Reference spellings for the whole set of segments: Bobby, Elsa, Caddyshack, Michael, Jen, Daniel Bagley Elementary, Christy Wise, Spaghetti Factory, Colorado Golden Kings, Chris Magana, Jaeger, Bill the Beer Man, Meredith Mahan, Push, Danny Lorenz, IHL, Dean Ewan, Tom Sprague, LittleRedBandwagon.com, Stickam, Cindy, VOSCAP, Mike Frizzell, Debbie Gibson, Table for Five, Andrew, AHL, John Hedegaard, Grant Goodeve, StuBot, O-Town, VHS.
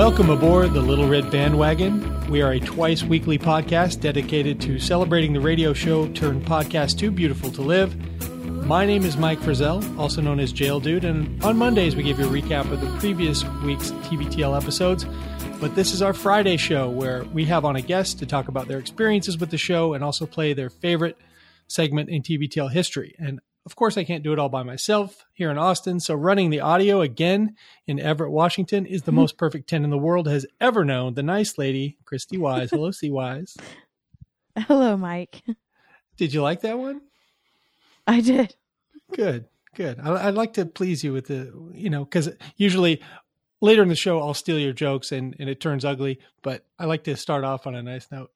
Welcome aboard the Little Red Bandwagon. We are a twice-weekly podcast dedicated to celebrating the radio show turned podcast Too Beautiful to Live. My name is Mike Frizzell, also known as Jail Dude, and on Mondays we give you a recap of the previous week's TBTL episodes. But this is our Friday show where we have on a guest to talk about their experiences with the show and also play their favorite segment in TBTL history. And of course, I can't do it all by myself here in Austin, so running the audio again in Everett, Washington is the most perfect 10 in the world has ever known, the nice lady, Christy Wise. Hello, C. Wise. Hello, Mike. Did you like that one? I did. Good, good. I'd like to please you with the, you know, because usually later in the show, I'll steal your jokes and it turns ugly, but I like to start off on a nice note.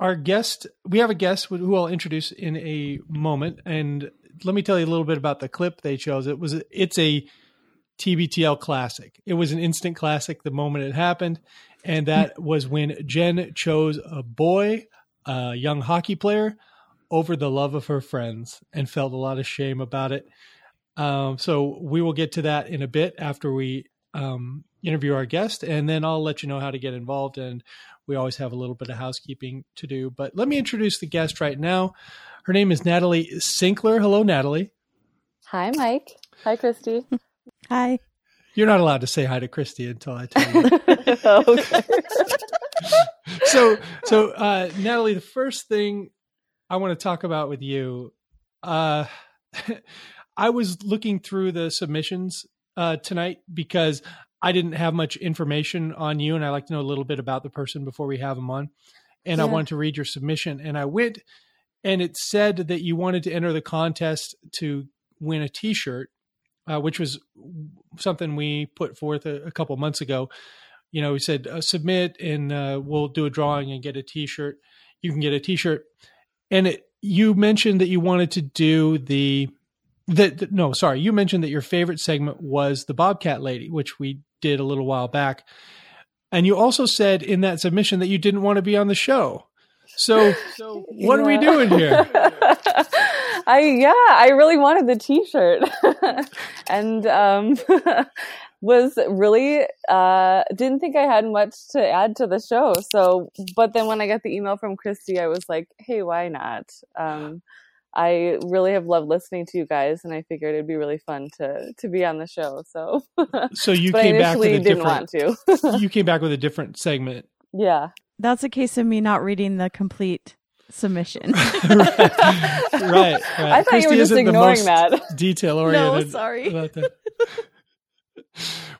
Our guest, we have a guest who I'll introduce in a moment. And let me tell you a little bit about the clip they chose. It's a TBTL classic. It was an instant classic the moment it happened. And that was when Jen chose a boy, a young hockey player, over the love of her friends and felt a lot of shame about it. So we will get to that in a bit after we interview our guest, and then I'll let you know how to get involved. And we always have a little bit of housekeeping to do, but let me introduce the guest right now. Her name is Natalie Sinclair. Hello, Natalie. Hi, Mike. Hi, Christy. Hi. You're not allowed to say hi to Christy until I tell you. Okay. So, Natalie, the first thing I want to talk about with you, I was looking through the submissions tonight because I didn't have much information on you, and I like to know a little bit about the person before we have them on. And yeah. I wanted to read your submission, and I went, and it said that you wanted to enter the contest to win a T-shirt, which was something we put forth a couple months ago. You know, we said submit, and we'll do a drawing and get a T-shirt. You can get a T-shirt, and you mentioned that you wanted to do you mentioned that your favorite segment was the Bobcat Lady, which we did a little while back. And you also said in that submission that you didn't want to be on the show. So what are we doing here? I really wanted the T-shirt and was really didn't think I had much to add to the show. So, but then when I got the email from Christy, I was like, hey, why not? I really have loved listening to you guys, and I figured it'd be really fun to be on the show. So you came back with you came back with a different segment. Yeah, that's a case of me not reading the complete submission. Right. I thought Christy, you were just ignoring that. Detail oriented. No, sorry. About that.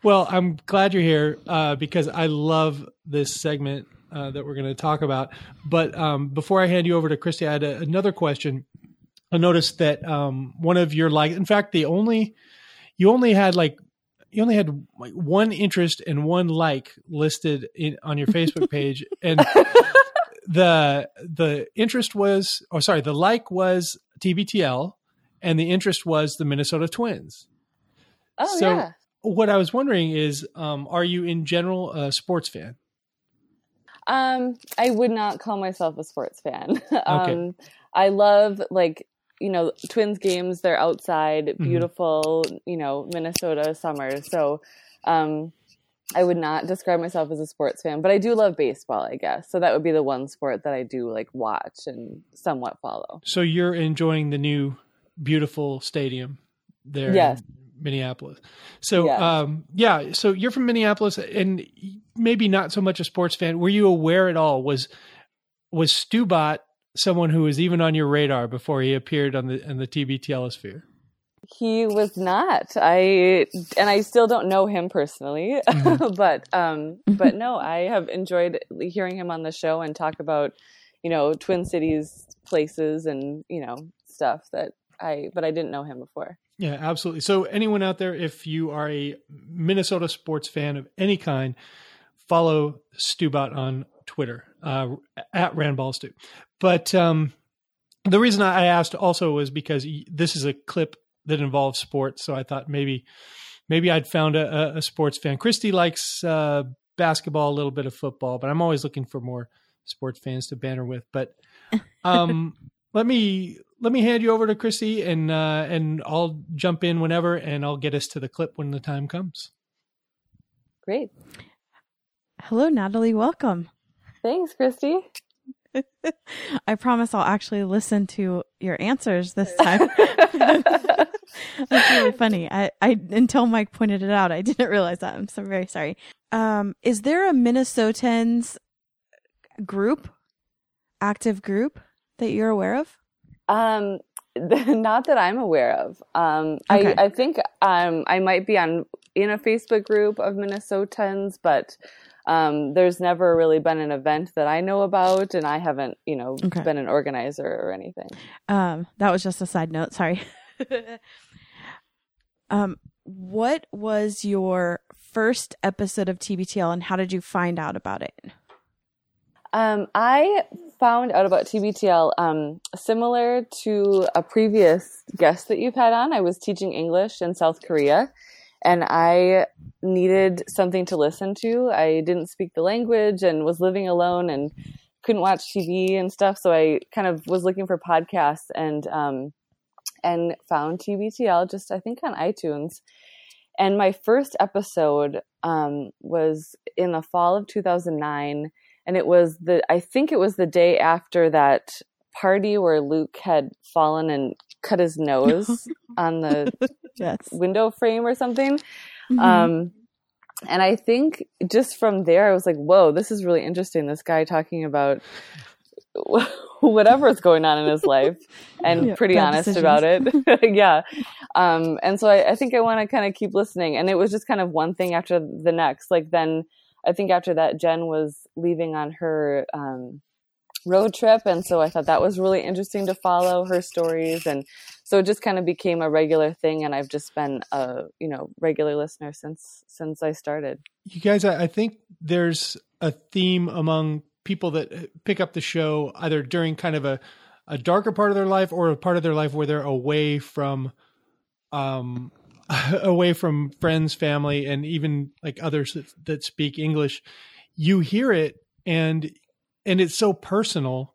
Well, I'm glad you're here because I love this segment that we're going to talk about. But before I hand you over to Christy, I had another question. I noticed that one of your you only had like one interest and one like listed on your Facebook page, and the like was TBTL, and the interest was the Minnesota Twins. Oh, so yeah. What I was wondering is, are you in general a sports fan? I would not call myself a sports fan. Okay. I love Twins games, they're outside, beautiful, Minnesota summer. So I would not describe myself as a sports fan, but I do love baseball, I guess. So that would be the one sport that I do watch and somewhat follow. So you're enjoying the new beautiful stadium there in Minneapolis. So, so you're from Minneapolis and maybe not so much a sports fan. Were you aware at all? Was StuBot someone who was even on your radar before he appeared on the TBTL sphere? He was not. I still don't know him personally, but no, I have enjoyed hearing him on the show and talk about, Twin Cities places and, stuff but I didn't know him before. Yeah, absolutely. So anyone out there, if you are a Minnesota sports fan of any kind, follow StuBot on Twitter, at RandballStu. But the reason I asked also was because this is a clip that involves sports. So I thought maybe I'd found a sports fan. Christy likes basketball, a little bit of football, but I'm always looking for more sports fans to banter with. But let me hand you over to Christy and I'll jump in whenever and I'll get us to the clip when the time comes. Great. Hello, Natalie. Welcome. Thanks, Christy. I promise I'll actually listen to your answers this time. That's really funny. I until Mike pointed it out, I didn't realize that. I'm so very sorry. Is there a Minnesotans group, active group that you're aware of? Not that I'm aware of. Okay. I think I might be in a Facebook group of Minnesotans, but there's never really been an event that I know about, and I haven't, okay. been an organizer or anything. That was just a side note. Sorry. What was your first episode of TBTL, and how did you find out about it? I found out about TBTL, similar to a previous guest that you've had on. I was teaching English in South Korea, and I needed something to listen to. I didn't speak the language and was living alone and couldn't watch TV and stuff. So I kind of was looking for podcasts and found TBTL just, I think, on iTunes. And my first episode was in the fall of 2009. And it was I think it was the day after that party where Luke had fallen and cut his nose on the yes. window frame or something. Mm-hmm. And I think just from there, I was like, whoa, this is really interesting. This guy talking about whatever is going on in his life and pretty honest decisions. About it. Yeah. And so I think I want to kind of keep listening. And it was just kind of one thing after the next. Like then I think after that, Jen was leaving on her road trip. And so I thought that was really interesting to follow her stories. And so it just kind of became a regular thing. And I've just been a, regular listener since I started. You guys, I think there's a theme among people that pick up the show either during kind of a darker part of their life or a part of their life where they're away from friends, family, and even like others that speak English. You hear it and it's so personal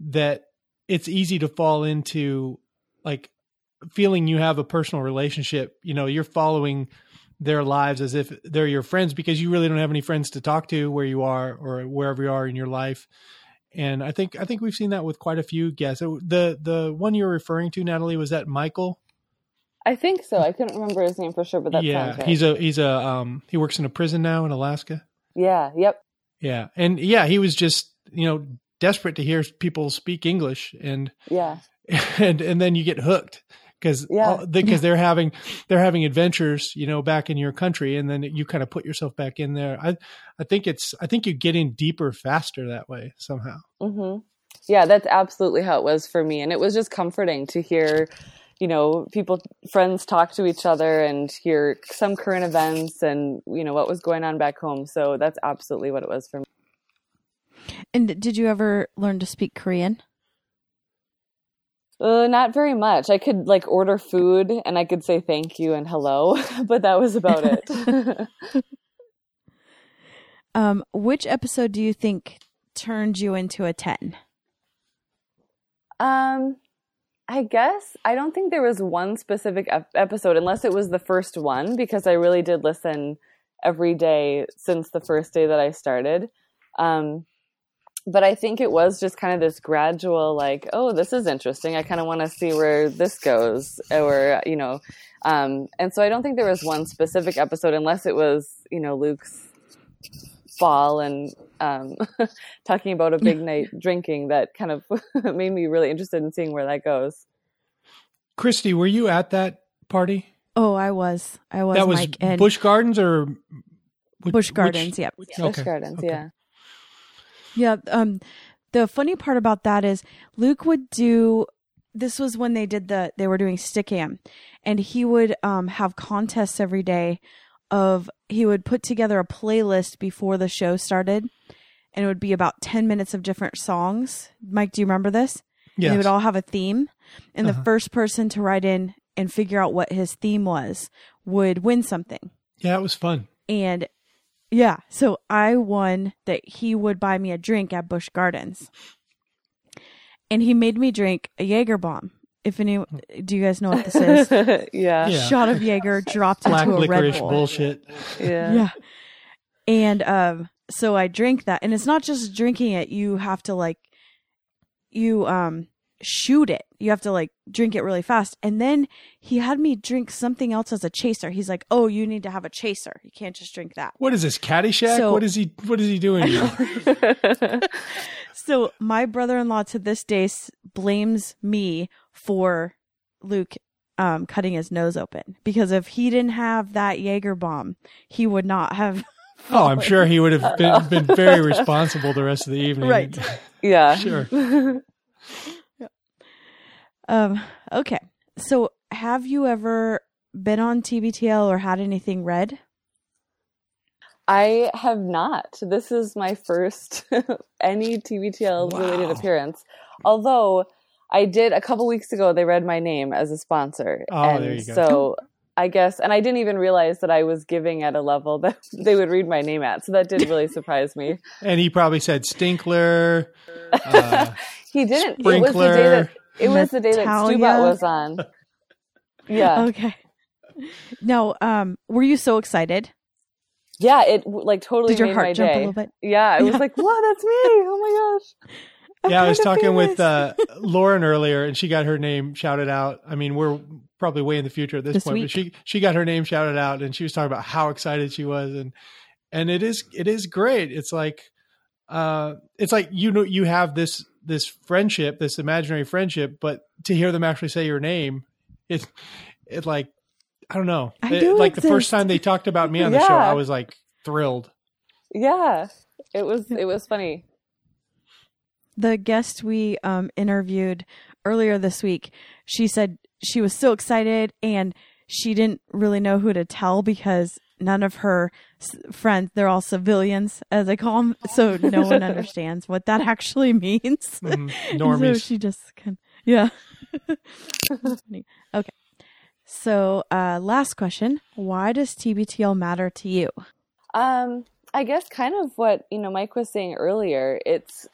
that it's easy to fall into like feeling you have a personal relationship. You're following their lives as if they're your friends because you really don't have any friends to talk to where you are or wherever you are in your life. And I think we've seen that with quite a few guests. The one you're referring to, Natalie, was that Michael? I think so. I couldn't remember his name for sure, but that sounds right. He works in a prison now in Alaska. Yeah. Yep. Yeah. And he was just, desperate to hear people speak English and then you get hooked because they're having adventures, back in your country. And then you kind of put yourself back in there. I think you get in deeper, faster that way somehow. Mm-hmm. Yeah, that's absolutely how it was for me. And it was just comforting to hear, friends talk to each other and hear some current events and, what was going on back home. So that's absolutely what it was for me. And did you ever learn to speak Korean? Not very much. I could order food and I could say thank you and hello, but that was about it. Which episode do you think turned you into a 10? I guess I don't think there was one specific episode unless it was the first one, because I really did listen every day since the first day that I started. But I think it was just kind of this gradual, oh, this is interesting. I kind of want to see where this goes or, and so I don't think there was one specific episode unless it was, Luke's fall and talking about a big night drinking that kind of made me really interested in seeing where that goes. Christy, were you at that party? Oh, I was. That was Mike and Busch Gardens or Busch Gardens? Yep. Yeah. Okay. Busch Gardens. Okay. Yeah. Yeah. The funny part about that is Luke would do. This was when they were doing Stickam, and he would have contests every day. He would put together a playlist before the show started, and it would be about 10 minutes of different songs. Mike, do you remember this? Yeah. They would all have a theme, and the first person to write in and figure out what his theme was would win something. Yeah, it was fun. And yeah, so I won that he would buy me a drink at Busch Gardens, and he made me drink a Jaeger bomb. Do you guys know what this is? Yeah. Shot of Jaeger dropped into a Red Bull. Black licorice bullshit. Yeah. And so I drink that, and it's not just drinking it. You have to like, you shoot it. You have to like drink it really fast. And then he had me drink something else as a chaser. He's like, "Oh, you need to have a chaser. You can't just drink that." What is this, Caddyshack? So, what is he doing here? So my brother-in-law to this day blames me for Luke cutting his nose open, because if he didn't have that Jaeger bomb, he would not have. Oh, I'm sure he would have been very responsible the rest of the evening. Right. Yeah. Sure. Yeah. Okay. So have you ever been on TBTL or had anything read? I have not. This is my first any TBTL related appearance. Although I did a couple weeks ago, they read my name as a sponsor. Oh, and there you go. So I guess, and I didn't even realize that I was giving at a level that they would read my name at. So that did really surprise me. And he probably said Stinkler. He didn't. Sprinkler. It was the day that StuBot was on. Yeah. Okay. No. Were you so excited? Yeah. It like totally did your made heart my jump day. A little bit? Yeah. I was like, "Wow, that's me! Oh my gosh." Yeah, I was talking with Lauren earlier, and she got her name shouted out. I mean, we're probably way in the future at this point, week. But she got her name shouted out, and she was talking about how excited she was, and it is great. It's like you have this friendship, this imaginary friendship, but to hear them actually say your name, it's like, I don't know, the first time they talked about me on the show, I was like thrilled. Yeah, it was funny. The guest we interviewed earlier this week, she said she was so excited and she didn't really know who to tell because none of her friends, they're all civilians, as I call them. So no one understands what that actually means. Mm-hmm. Normies. So she just kind of, yeah. Okay. So last question. Why does TBTL matter to you? I guess kind of what, Mike was saying earlier, it's,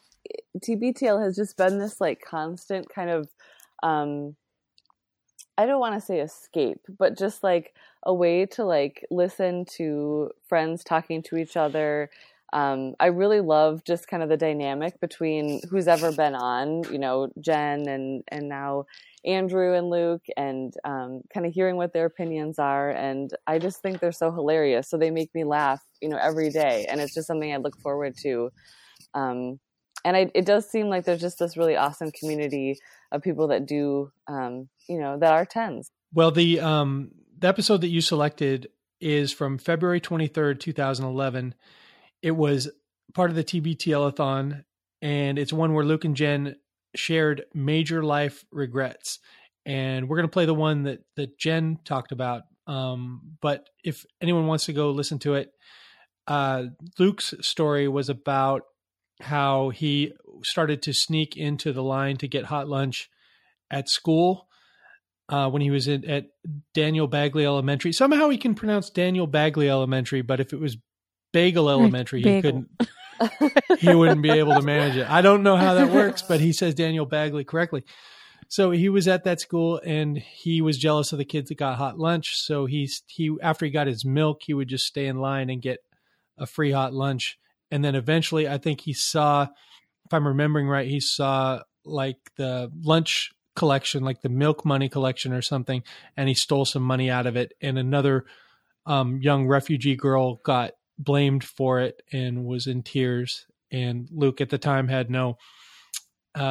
TBTL has just been this like constant kind of, I don't want to say escape, but just like a way to like listen to friends talking to each other. I really love just kind of the dynamic between who's ever been on, Jen and now Andrew and Luke, and kind of hearing what their opinions are. And I just think they're so hilarious. So they make me laugh, every day. And it's just something I look forward to. And it does seem like there's just this really awesome community of people that do, that are tens. Well, the episode that you selected is from February 23rd, 2011. It was part of the TBTL-a-thon, and it's one where Luke and Jen shared major life regrets. And we're going to play the one that Jen talked about. But if anyone wants to go listen to it, Luke's story was about how he started to sneak into the line to get hot lunch at school when he was at Daniel Bagley Elementary. Somehow he can pronounce Daniel Bagley Elementary, but if it was Bagel Elementary, he wouldn't be able to manage it. I don't know how that works, but he says Daniel Bagley correctly. So he was at that school, and he was jealous of the kids that got hot lunch. So he after he got his milk, he would just stay in line and get a free hot lunch. And then eventually, I think he saw, if I'm remembering right, he saw like the lunch collection, like the milk money collection or something, and he stole some money out of it. And another young refugee girl got blamed for it and was in tears. And Luke at the time had no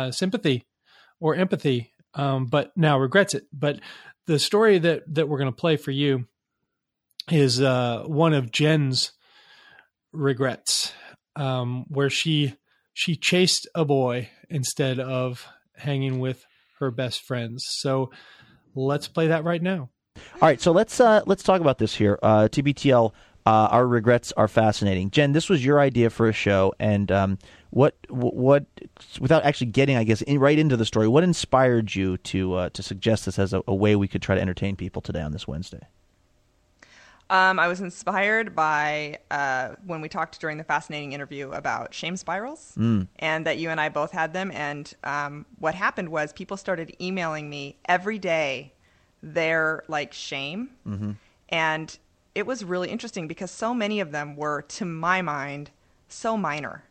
sympathy or empathy, but now regrets it. But the story that we're going to play for you is one of Jen's regrets. Where she chased a boy instead of hanging with her best friends. So let's play that right now. All right, so let's talk about this here. TBTL, our regrets are fascinating. Jen, this was your idea for a show, and what without actually getting, I guess, right into the story, what inspired you to suggest this as a way we could try to entertain people today on this Wednesday? I was inspired by when we talked during the fascinating interview about shame spirals, and that you and I both had them. And what happened was people started emailing me every day their shame. Mm-hmm. And it was really interesting because so many of them were, to my mind, so minor.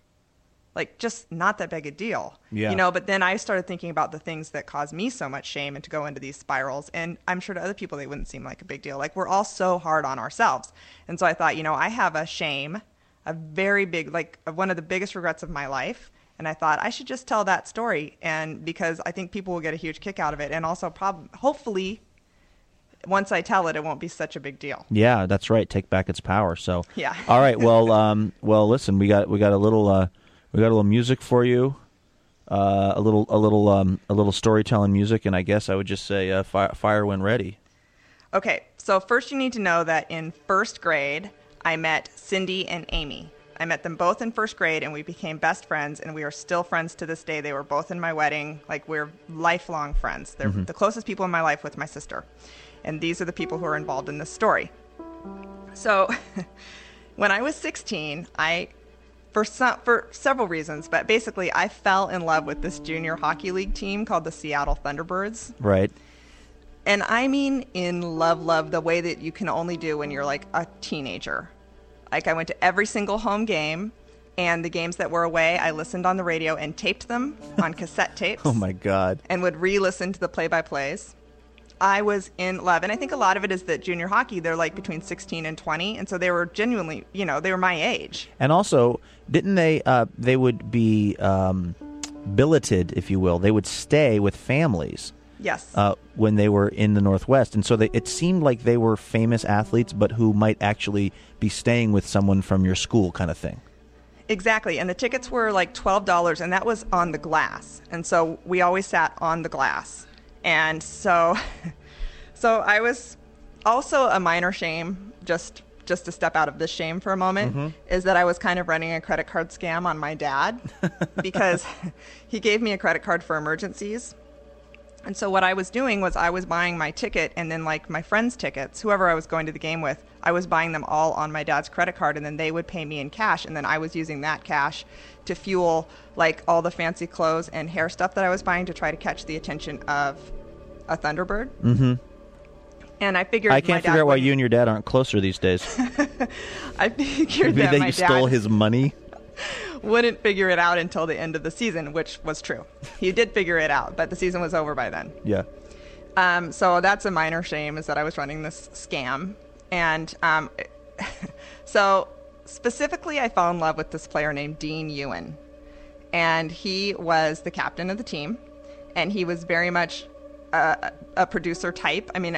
Like, just not that big a deal, yeah. You know? But then I started thinking about the things that caused me so much shame and to go into these spirals. And I'm sure to other people, they wouldn't seem like a big deal. Like, we're all so hard on ourselves. And so I thought, you know, I have a shame, a very big, like, one of the biggest regrets of my life. And I thought I should just tell that story, and because I think people will get a huge kick out of it. And also hopefully once I tell it, it won't be such a big deal. Yeah, that's right. Take back its power. So yeah. All right. Well, well, listen, we got a little music for you. A little storytelling music. And I guess I would just say fire when ready. Okay. So first you need to know that in first grade, I met Cindy and Amy. I met them both in first grade, and we became best friends, and we are still friends to this day. They were both in my wedding. Like, we're lifelong friends. They're the closest people in my life with my sister. And these are the people who are involved in this story. So when I was 16, for several reasons, but basically I fell in love with this junior hockey league team called the Seattle Thunderbirds. Right. And I mean in love, the way that you can only do when you're like a teenager. Like, I went to every single home game, and the games that were away, I listened on the radio and taped them on cassette tapes. Oh, my God. And would re-listen to the play-by-plays. I was in love. And I think a lot of it is that junior hockey, they're like between 16 and 20. And so they were genuinely, you know, they were my age. And also, didn't they would be billeted, if you will. They would stay with families. Yes. When they were in the Northwest. And so it seemed like they were famous athletes, but who might actually be staying with someone from your school kind of thing. Exactly. And the tickets were like $12, and that was on the glass. And so we always sat on the glass. And so I was also a minor shame, just to step out of this shame for a moment, is that I was kind of running a credit card scam on my dad because he gave me a credit card for emergencies. And so what I was doing was I was buying my ticket, and then like my friends' tickets, whoever I was going to the game with, I was buying them all on my dad's credit card, and then they would pay me in cash. And then I was using that cash to fuel like all the fancy clothes and hair stuff that I was buying to try to catch the attention of a Thunderbird. Mm-hmm. And I figured I can't figure out why you and your dad aren't closer these days. I figured that my dad stole his money. Wouldn't figure it out until the end of the season, which was true. He did figure it out, but the season was over by then. Yeah. So that's a minor shame, is that I was running this scam. And so specifically, I fell in love with this player named Dean Ewan. And he was the captain of the team. And he was very much a producer type. I mean,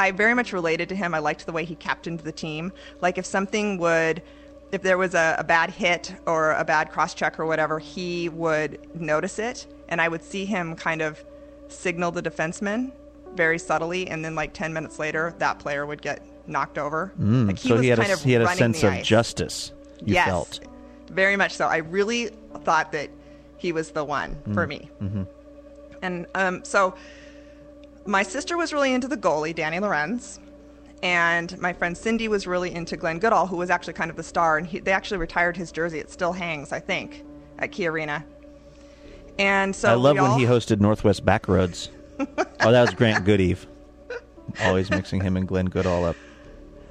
I very much related to him. I liked the way he captained the team. Like, if there was a bad hit or a bad cross-check or whatever, he would notice it, and I would see him kind of signal the defenseman very subtly, and then like 10 minutes later, that player would get knocked over. Like he had a sense of justice, you felt. Yes, very much so. I really thought that he was the one for me. Mm-hmm. And so my sister was really into the goalie, Danny Lorenz. And my friend Cindy was really into Glenn Goodall, who was actually kind of the star. And they actually retired his jersey. It still hangs, I think, at Key Arena. And so I love when he hosted Northwest Backroads. Oh, that was Grant Goodeve. Always mixing him and Glenn Goodall up.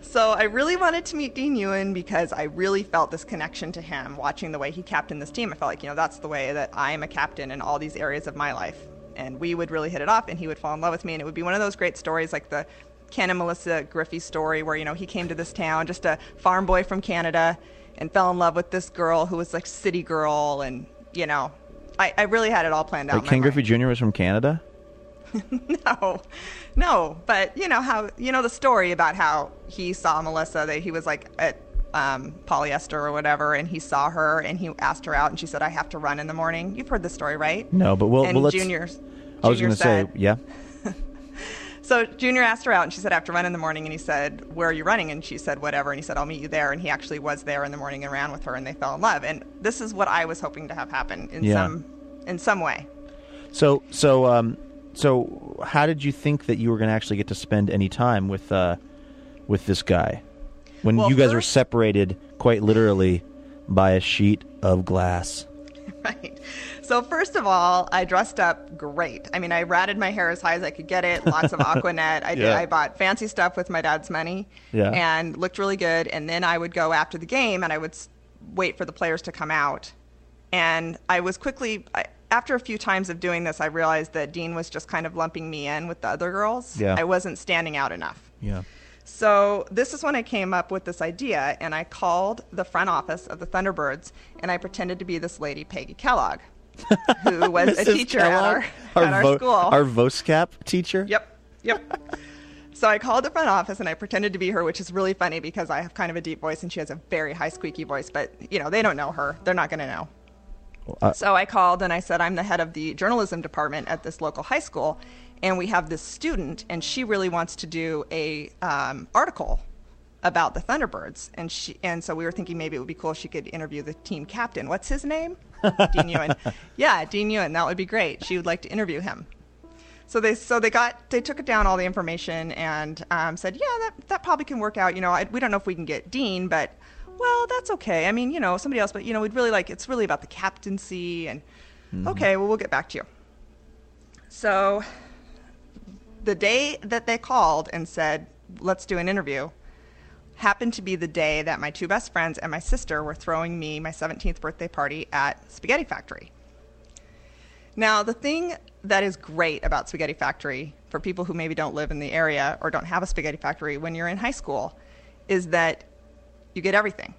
So I really wanted to meet Dean Ewan because I really felt this connection to him watching the way he captained this team. I felt like, you know, that's the way that I am a captain in all these areas of my life. And we would really hit it off, and he would fall in love with me. And it would be one of those great stories like the Ken and Melissa Griffey story where, you know, he came to this town, just a farm boy from Canada, and fell in love with this girl who was like city girl. And, you know, I really had it all planned out. Like Ken Griffey Jr. was from Canada? No. But, you know, the story about how he saw Melissa, that he was like at Polyester or whatever, and he saw her and he asked her out, and she said, I have to run in the morning. You've heard this story, right? No, but well, let's... I was going to say, yeah. So Junior asked her out, and she said, I have to run in the morning. And he said, where are you running? And she said, whatever. And he said, I'll meet you there. And he actually was there in the morning and ran with her, and they fell in love. And this is what I was hoping to have happen in some way. So how did you think that you were going to actually get to spend any time with this guy when you guys were separated quite literally by a sheet of glass? Right. So first of all, I dressed up great. I mean, I ratted my hair as high as I could get it. Lots of Aquanet. I bought fancy stuff with my dad's money and looked really good. And then I would go after the game and I would wait for the players to come out. And I was quickly, after a few times of doing this, I realized that Dean was just kind of lumping me in with the other girls. Yeah. I wasn't standing out enough. Yeah. So this is when I came up with this idea, and I called the front office of the Thunderbirds, and I pretended to be this lady, Peggy Kellogg, who was a teacher Kellogg, at our school. Our VOSCAP teacher? Yep. So I called the front office, and I pretended to be her, which is really funny because I have kind of a deep voice, and she has a very high, squeaky voice. But, you know, they don't know her. They're not going to know. Well, so I called, and I said, I'm the head of the journalism department at this local high school, and we have this student, and she really wants to do a article about the Thunderbirds. And so we were thinking maybe it would be cool if she could interview the team captain. What's his name? Dean Ewan. Yeah, Dean Ewan. That would be great. She would like to interview him. So they took down all the information and said, yeah, that probably can work out. You know, we don't know if we can get Dean, but well, that's okay. I mean, you know, somebody else. But you know, we'd really like. It's really about the captaincy. And okay, well, we'll get back to you. So. The day that they called and said, let's do an interview, happened to be the day that my two best friends and my sister were throwing me my 17th birthday party at Spaghetti Factory. Now, the thing that is great about Spaghetti Factory, for people who maybe don't live in the area or don't have a Spaghetti Factory when you're in high school, is that you get everything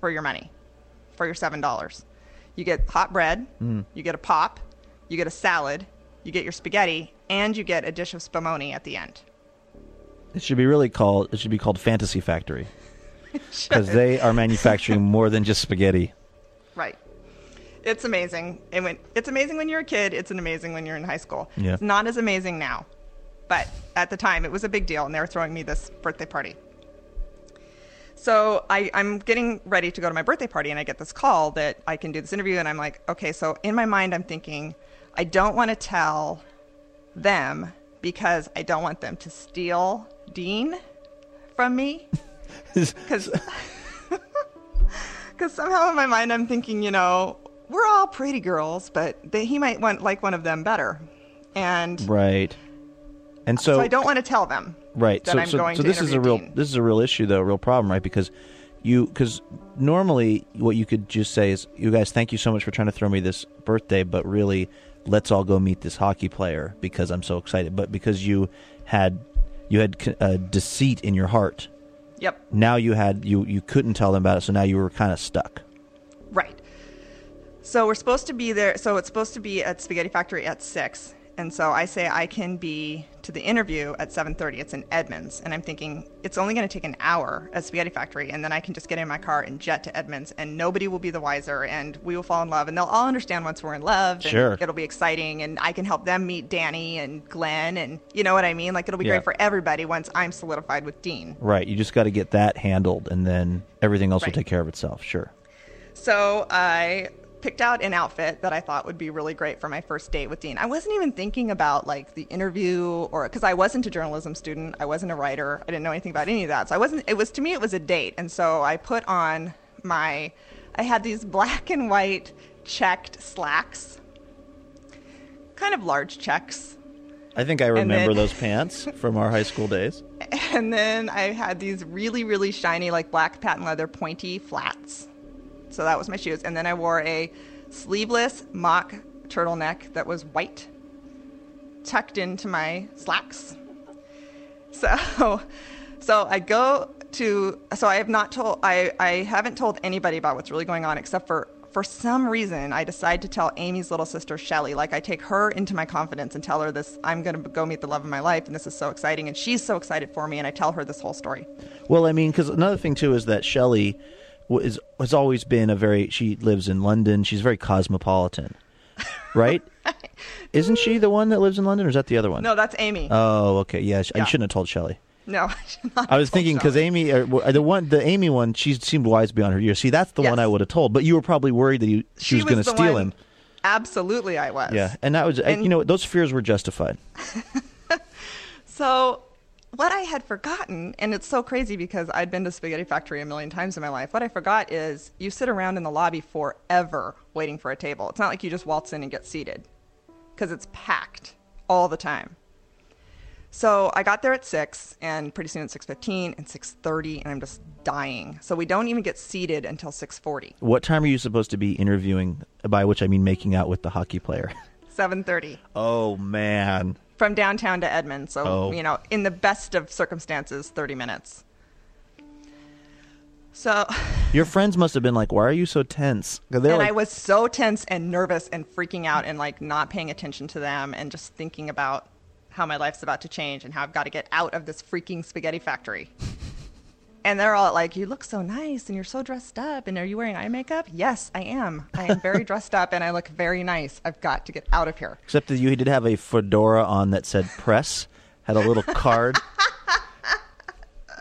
for your money, for your $7. You get hot bread, you get a pop, you get a salad, you get your spaghetti, and you get a dish of spumoni at the end. It should be called Fantasy Factory. Because they are manufacturing more than just spaghetti. Right. It's amazing. And it's amazing when you're a kid. It's amazing when you're in high school. Yeah. It's not as amazing now. But at the time, it was a big deal, and they were throwing me this birthday party. So I'm getting ready to go to my birthday party, and I get this call that I can do this interview, and I'm like, okay, so in my mind, I'm thinking, I don't want to tell them because I don't want them to steal Dean from me. Because somehow in my mind I'm thinking, you know, we're all pretty girls, but he might want like one of them better. And so I don't want to tell them. Right. This is a real issue though, a real problem, right? Because normally what you could just say is, you guys, thank you so much for trying to throw me this birthday, but really, let's all go meet this hockey player because I'm so excited. But because you had deceit in your heart. Yep. Now you couldn't tell them about it, so now you were kind of stuck. Right. So we're supposed to be there. So it's supposed to be at Spaghetti Factory at 6:00, and so I say I can be to the interview at 7:30. It's in Edmonds, and I'm thinking it's only going to take an hour at Spaghetti Factory, and then I can just get in my car and jet to Edmonds, and nobody will be the wiser, and we will fall in love, and they'll all understand once we're in love, and sure, it'll be exciting, and I can help them meet Danny and Glenn, and you know what I mean? Like, it'll be great for everybody once I'm solidified with Dean. Right, you just got to get that handled, and then everything else will take care of itself, sure. So I picked out an outfit that I thought would be really great for my first date with Dean. I wasn't even thinking about like the interview or because I wasn't a journalism student. I wasn't a writer. I didn't know anything about any of that. So I wasn't, it was, to me, it was a date. And so I put on I had these black and white checked slacks, kind of large checks. I think I remember those pants from our high school days. And then I had these really, really shiny like black patent leather pointy flats. So that was my shoes. And then I wore a sleeveless mock turtleneck that was white, tucked into my slacks. So I go to, so I have not told, I haven't told anybody about what's really going on, except for some reason, I decide to tell Amy's little sister, Shelly. Like, I take her into my confidence and tell her this, I'm going to go meet the love of my life, and this is so exciting. And she's so excited for me, and I tell her this whole story. Well, I mean, because another thing, too, is that Shelly has always been she lives in London. She's very cosmopolitan, right? Isn't she the one that lives in London, or is that the other one? No, that's Amy. Oh, okay. Yeah, I shouldn't have told Shelley. No, I should not. I was thinking because Amy, the Amy one, she seemed wise beyond her years. See, that's the one I would have told, but you were probably worried that she was going to steal him. Absolutely, I was. Yeah, and that was, those fears were justified. So what I had forgotten, and it's so crazy because I'd been to Spaghetti Factory a million times in my life, what I forgot is you sit around in the lobby forever waiting for a table. It's not like you just waltz in and get seated because it's packed all the time. So I got there at 6, and pretty soon it's 6:15 and 6:30, and I'm just dying. So we don't even get seated until 6:40. What time are you supposed to be interviewing, by which I mean making out with the hockey player? 7:30. Oh, man. From downtown to Edmond. So, you know, in the best of circumstances, 30 minutes. So your friends must have been like, why are you so tense? And I was so tense and nervous and freaking out and, like, not paying attention to them and just thinking about how my life's about to change and how I've got to get out of this freaking Spaghetti Factory. And they're all like, you look so nice and you're so dressed up, and are you wearing eye makeup? Yes, I am. I am very dressed up and I look very nice. I've got to get out of here. Except that you did have a fedora on that said press, had a little card,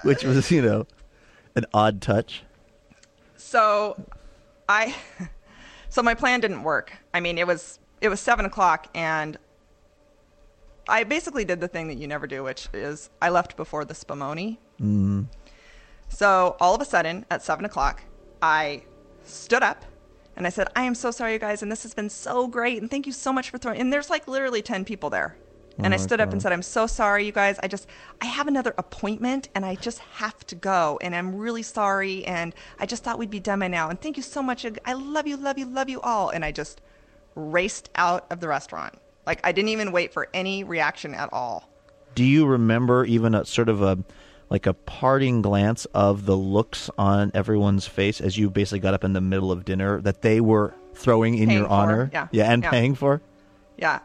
which was, you know, an odd touch. So my plan didn't work. I mean, it was 7 o'clock, and I basically did the thing that you never do, which is I left before the Spumoni. Mm-hmm. So all of a sudden, at 7 o'clock, I stood up and I said, I am so sorry, you guys, and this has been so great, and thank you so much for throwing... And there's like literally 10 people there. And I stood up and said, I'm so sorry, you guys. I have another appointment, and I just have to go, and I'm really sorry, and I just thought we'd be done by now, and thank you so much. I love you, love you, love you all. And I just raced out of the restaurant. Like, I didn't even wait for any reaction at all. Do you remember even a sort of a parting glance of the looks on everyone's face as you basically got up in the middle of dinner that they were throwing in your honor? Yeah. Yeah, and paying for? Yeah,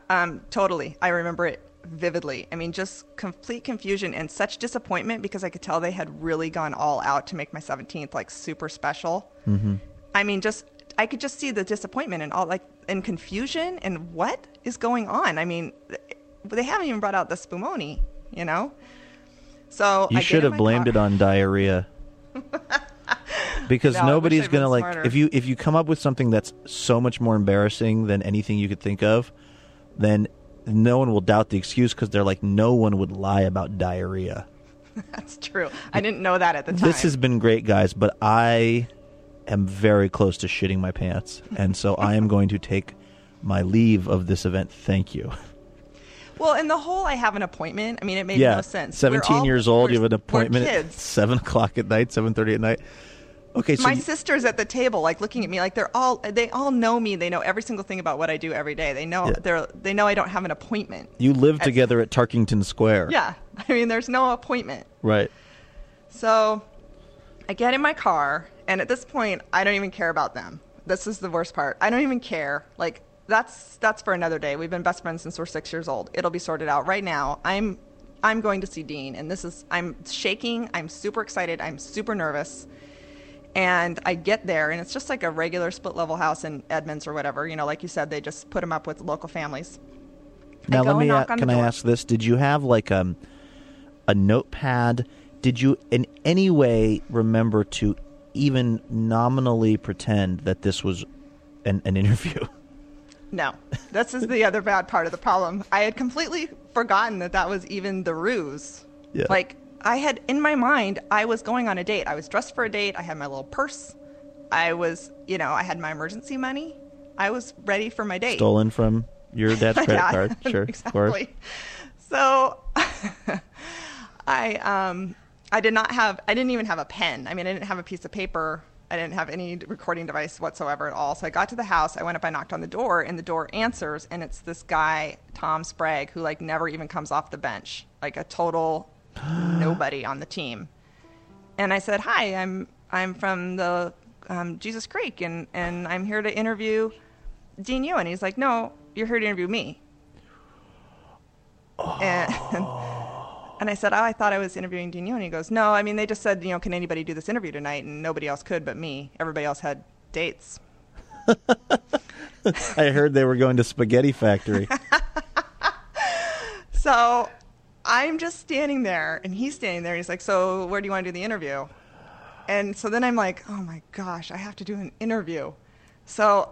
totally. I remember it vividly. I mean, just complete confusion and such disappointment because I could tell they had really gone all out to make my 17th, like, super special. Mm-hmm. I mean, just... I could just see the disappointment and all, like, and confusion and what is going on. I mean, they haven't even brought out the Spumoni, you know? So you should have blamed it on diarrhea. Because nobody's going to, like, smarter. if you come up with something that's so much more embarrassing than anything you could think of, then no one will doubt the excuse because they're like, no one would lie about diarrhea. That's true. I didn't know that at the time. This has been great, guys, but I'm very close to shitting my pants, and so I am going to take my leave of this event. Thank you. Well, and the whole I have an appointment, I mean, it made no sense. 17 years old, you have an appointment at 7 o'clock at night, 7:30 at night. Okay, so my sisters at the table, like, looking at me like they all know me. They know every single thing about what I do every day. They know they know I don't have an appointment. You live together at Tarkington Square. Yeah. I mean, there's no appointment. Right. So I get in my car, and at this point, I don't even care about them. This is the worst part. I don't even care. Like, that's for another day. We've been best friends since we're 6 years old. It'll be sorted out. Right now, I'm going to see Dean, and I'm shaking. I'm super excited. I'm super nervous. And I get there, and it's just like a regular split-level house in Edmonds or whatever. You know, like you said, they just put them up with local families. Now, can I ask this? Did you have, like, a notepad? Did you in any way remember to even nominally pretend that this was an interview? No. This is the other bad part of the problem. I had completely forgotten that was even the ruse. Yeah. Like, I had in my mind, I was going on a date. I was dressed for a date. I had my little purse. I was, you know, I had my emergency money. I was ready for my date. Stolen from your dad's credit card. Sure. Exactly. So I didn't even have a pen. I mean, I didn't have a piece of paper. I didn't have any recording device whatsoever at all. So I got to the house. I went up, I knocked on the door, and the door answers. And it's this guy, Tom Sprague, who, like, never even comes off the bench. Like, a total nobody on the team. And I said, hi, I'm from the Jesus Creek, and I'm here to interview Dean Ewan. He's like, no, you're here to interview me. Oh. And I said, oh, I thought I was interviewing Dean Ewan. He goes, no, I mean, they just said, you know, can anybody do this interview tonight? And nobody else could but me. Everybody else had dates. I heard they were going to Spaghetti Factory. So I'm just standing there, and he's standing there. And he's like, so where do you want to do the interview? And so then I'm like, oh, my gosh, I have to do an interview. So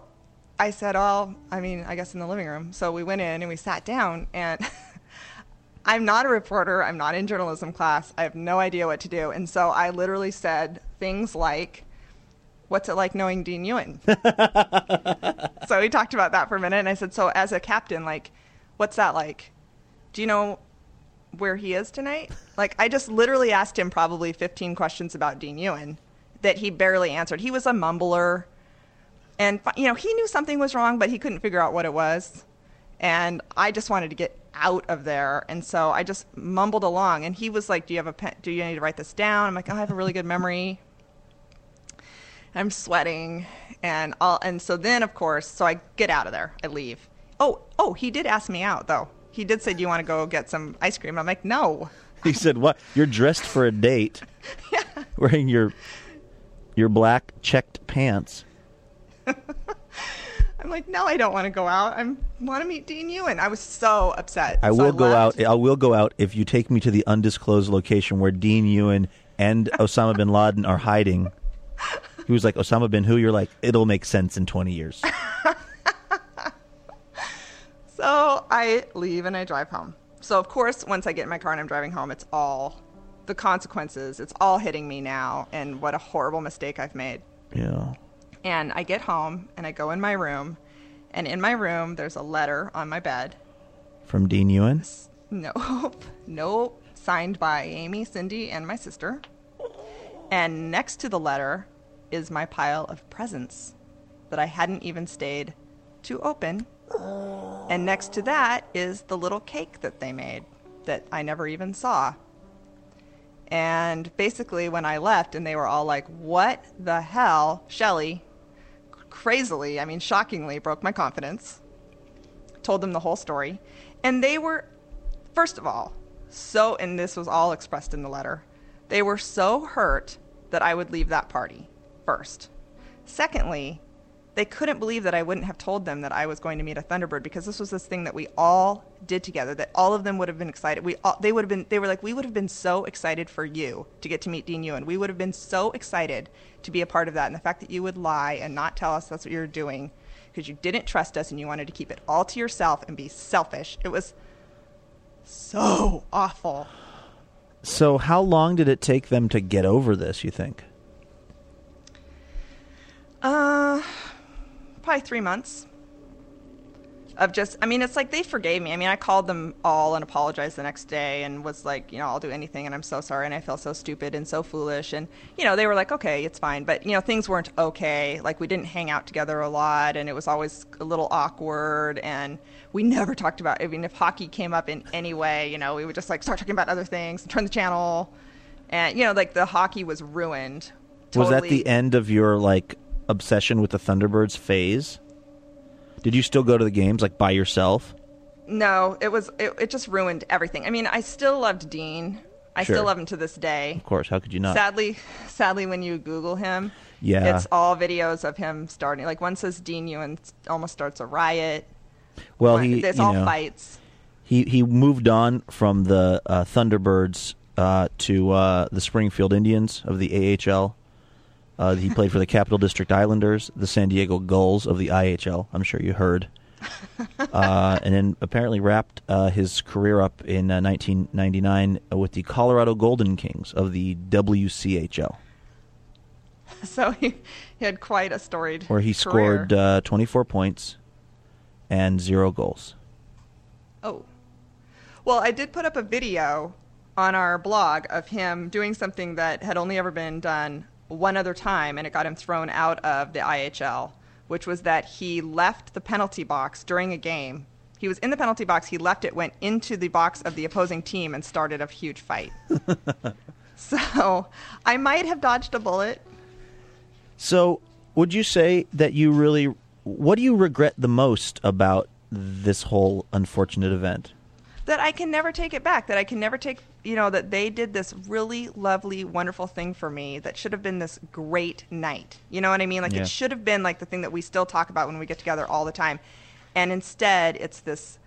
I said, I guess in the living room. So we went in, and we sat down, and I'm not a reporter. I'm not in journalism class. I have no idea what to do. And so I literally said things like, what's it like knowing Dean Ewan? So we talked about that for a minute. And I said, so as a captain, like, what's that like? Do you know where he is tonight? Like, I just literally asked him probably 15 questions about Dean Ewan that he barely answered. He was a mumbler. And, you know, he knew something was wrong, but he couldn't figure out what it was. And I just wanted to get out of there. And so I just mumbled along. And he was like, do you have a pen? Do you need to write this down? I'm like, oh, I have a really good memory. I'm sweating. And so then, of course, so I get out of there. I leave. Oh, he did ask me out, though. He did say, do you want to go get some ice cream? I'm like, no. He said, what? You're dressed for a date. Yeah. Wearing your black checked pants. I'm like, no, I don't want to go out. I want to meet Dean Ewan. I was so upset. I will go out if you take me to the undisclosed location where Dean Ewan and Osama bin Laden are hiding. He was like, Osama bin who? You're like, it'll make sense in 20 years. So I leave and I drive home. So, of course, once I get in my car and I'm driving home, it's all the consequences. It's all hitting me now and what a horrible mistake I've made. Yeah. And I get home, and I go in my room, and in my room, there's a letter on my bed. From Dean Ewan? Nope. Signed by Amy, Cindy, and my sister. And next to the letter is my pile of presents that I hadn't even stayed to open. And next to that is the little cake that they made that I never even saw. And basically, when I left, and they were all like, what the hell, Shelley? Shockingly broke my confidence, told them the whole story. And they were, first of all, and this was all expressed in the letter, they were so hurt that I would leave that party first. Secondly, they couldn't believe that I wouldn't have told them that I was going to meet a Thunderbird, because this was this thing that we all did together, that all of them would have been excited. They were like, we would have been so excited for you to get to meet Dean Ewan. We would have been so excited to be a part of that. And the fact that you would lie and not tell us that's what you were doing because you didn't trust us and you wanted to keep it all to yourself and be selfish. It was so awful. So how long did it take them to get over this, you think? Probably 3 months of just, it's like they forgave me. I called them all and apologized the next day and was like, I'll do anything and I'm so sorry and I feel so stupid and so foolish. And, they were like, okay, it's fine. But, things weren't okay. Like we didn't hang out together a lot and it was always a little awkward and we never talked about, if hockey came up in any way, we would just like start talking about other things and turn the channel. And, like the hockey was ruined. Totally. Was that the end of your, obsession with the Thunderbirds phase? Did you still go to the games by yourself? No, it just ruined everything. I still loved Dean. I still love him to this day. Of course, how could you not? Sadly, when you Google him, it's all videos of him starting. One says Dean Ewan almost starts a riot. Well, it's all fights. He moved on from the Thunderbirds to the Springfield Indians of the AHL. He played for the Capital District Islanders, the San Diego Gulls of the IHL. I'm sure you heard. And then apparently wrapped his career up in 1999 with the Colorado Golden Kings of the WCHL. So he had quite a storied career. Where he scored 24 points and 0 goals. Oh. Well, I did put up a video on our blog of him doing something that had only ever been done one other time, and it got him thrown out of the IHL, which was that he left the penalty box during a game. He was in the penalty box, he left it, went into the box of the opposing team, and started a huge fight. So I might have dodged a bullet. So would you say that you really, what do you regret the most about this whole unfortunate event? That I can never take it back, that I can never take, that they did this really lovely, wonderful thing for me that should have been this great night. You know what I mean? It should have been the thing that we still talk about when we get together all the time. And instead, it's this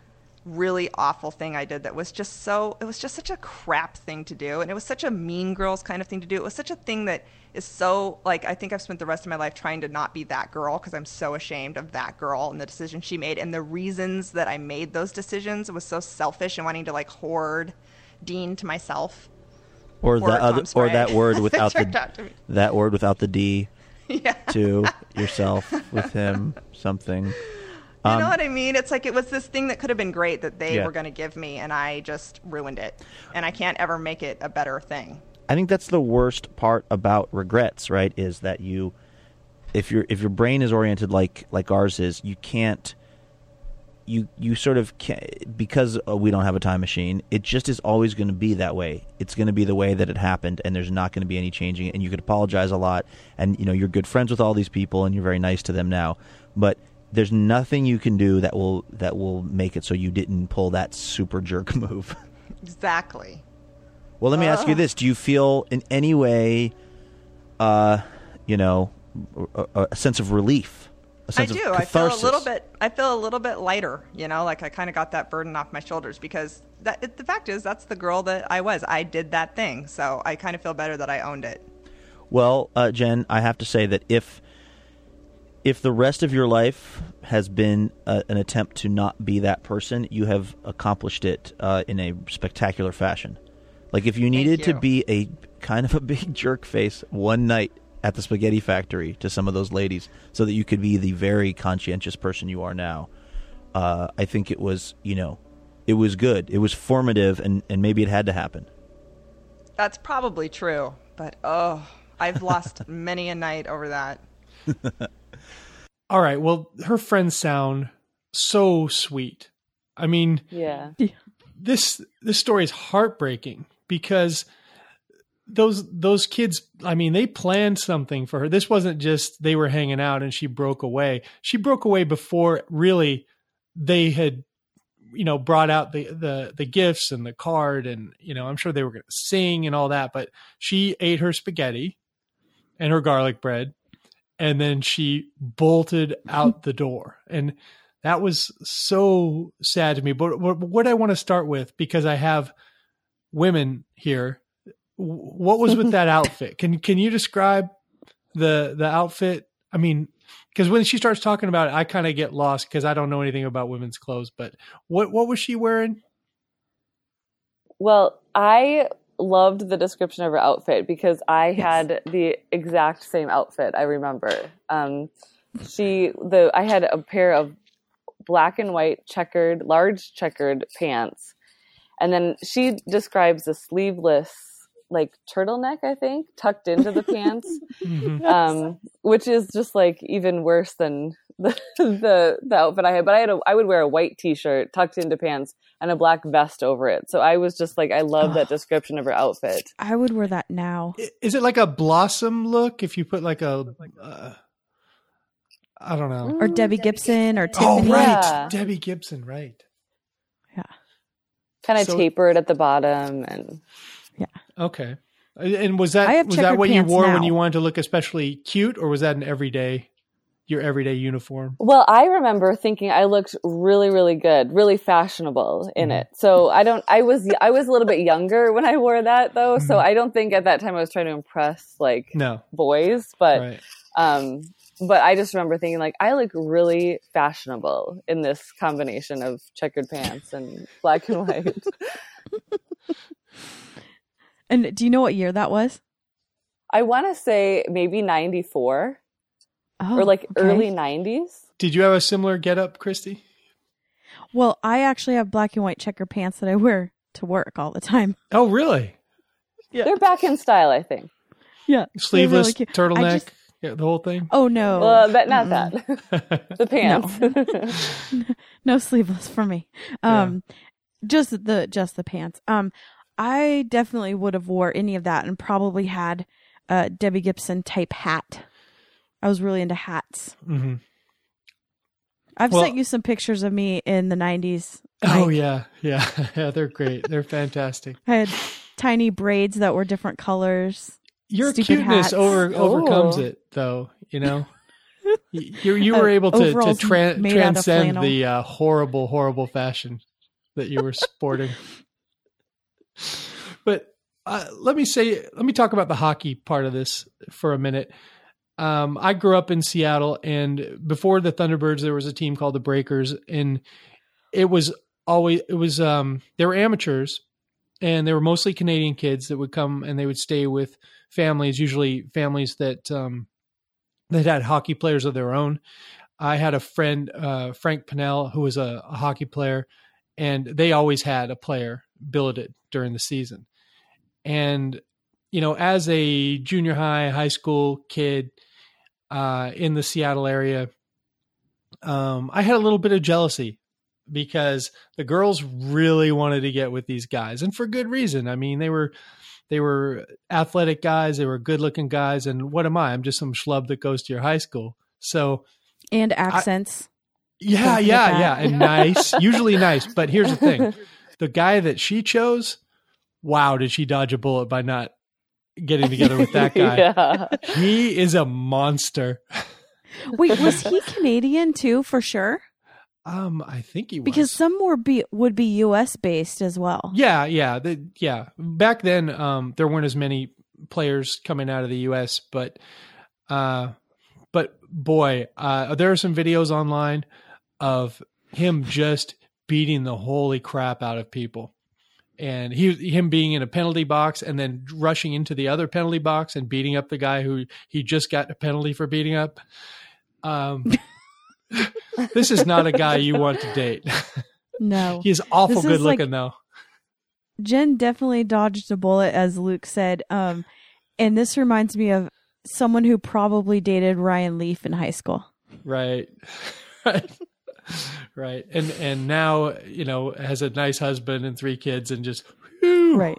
really awful thing I did that was just so, it was just such a crap thing to do. And it was such a Mean Girls kind of thing to do. It was such a thing that is so, like, I think I've spent the rest of my life trying to not be that girl because I'm so ashamed of that girl and the decision she made. And the reasons that I made those decisions was so selfish and wanting to, like, hoard Dean to myself. Or that word without the D. Yeah. To yourself, with him, something. You know what I mean? It's like it was this thing that could have been great that they were going to give me, and I just ruined it. And I can't ever make it a better thing. I think that's the worst part about regrets, right? Is that you, if your brain is oriented like ours is, you can't. You sort of can't, because we don't have a time machine. It just is always going to be that way. It's going to be the way that it happened, and there's not going to be any changing it. And you could apologize a lot, and you know you're good friends with all these people, and you're very nice to them now, but there's nothing you can do that will make it so you didn't pull that super jerk move. Exactly. Well, let me ask you this: do you feel in any way, a sense of relief? I do. I feel a little bit lighter, you know, like I kind of got that burden off my shoulders, because the fact is that's the girl that I was. I did that thing. So I kind of feel better that I owned it. Well, Jen, I have to say that if the rest of your life has been an attempt to not be that person, you have accomplished it in a spectacular fashion. Like if you needed to be a kind of a big jerk face one night at the Spaghetti Factory to some of those ladies so that you could be the very conscientious person you are now. I think it was, it was good. It was formative, and maybe it had to happen. That's probably true, but I've lost many a night over that. All right. Well, her friends sound so sweet. I mean, this story is heartbreaking because those kids, I mean, they planned something for her. This wasn't just they were hanging out and she broke away. She broke away before really they had, brought out the gifts and the card, and, I'm sure they were going to sing and all that, but she ate her spaghetti and her garlic bread, and then she bolted out the door. And that was so sad to me. But what I want to start with, because I have women here, what was with that outfit? Can you describe the outfit? I mean, because when she starts talking about it, I kind of get lost because I don't know anything about women's clothes. But what was she wearing? Well, I loved the description of her outfit because I had the exact same outfit. I remember I had a pair of black and white large checkered pants, and then she describes a sleeveless, like, turtleneck, I think, tucked into the pants, which is just like even worse than the outfit I had. But I would wear a white t-shirt tucked into pants and a black vest over it. So I was just like, I love that description of her outfit. I would wear that now. Is it like a Blossom look? If you put like I don't know, or Debbie Gibson or Tiffany. Oh, right, yeah. Debbie Gibson, right? Yeah, kind of tapered at the bottom and. Yeah. Okay. And was that what you wore now, when you wanted to look especially cute, or was that your everyday uniform? Well, I remember thinking I looked really, really good, really fashionable in it. So I was a little bit younger when I wore that though. So I don't think at that time I was trying to impress boys, but, right. But I just remember thinking I look really fashionable in this combination of checkered pants and black and white. And do you know what year that was? I want to say maybe 94 or early 90s. Did you have a similar getup, Christy? Well, I actually have black and white checker pants that I wear to work all the time. Oh, really? Yeah. They're back in style, I think. Yeah. Sleeveless, really turtleneck, the whole thing? Oh, no. Well, not that. The pants. No. No sleeveless for me. Just the pants. I definitely would have wore any of that, and probably had a Debbie Gibson type hat. I was really into hats. Mm-hmm. I've sent you some pictures of me in the 90s. Oh, yeah, they're great. They're fantastic. I had tiny braids that were different colors. Your cuteness overcomes it, though. You were able to transcend the horrible, horrible fashion. that you were sporting. But let me talk about the hockey part of this for a minute. I grew up in Seattle, and before the Thunderbirds, there was a team called the Breakers, and they were amateurs, and they were mostly Canadian kids that would come and they would stay with families, usually families that, that had hockey players of their own. I had a friend, Frank Pinnell, who was a hockey player, and they always had a player billeted during the season. And, you know, as a junior high, high school kid in the Seattle area, I had a little bit of jealousy because the girls really wanted to get with these guys, and for good reason. I mean, they were athletic guys, they were good looking guys, and what am I? I'm just some schlub that goes to your high school. So, and accents. Yeah. And nice, usually nice. But here's the thing. The guy that she chose, wow, did she dodge a bullet by not getting together with that guy? Yeah. He is a monster. Wait, was he Canadian too, for sure? I think he was. Because some would be US based as well. Yeah. Back then, there weren't as many players coming out of the US, but boy, there are some videos online of him just beating the holy crap out of people. And him being in a penalty box and then rushing into the other penalty box and beating up the guy who he just got a penalty for beating up. This is not a guy you want to date. No. He's awful good looking, though. Jen definitely dodged a bullet, as Luke said. And this reminds me of someone who probably dated Ryan Leaf in high school. Right. Right. And now, you know, has a nice husband and three kids and just, whew. Right.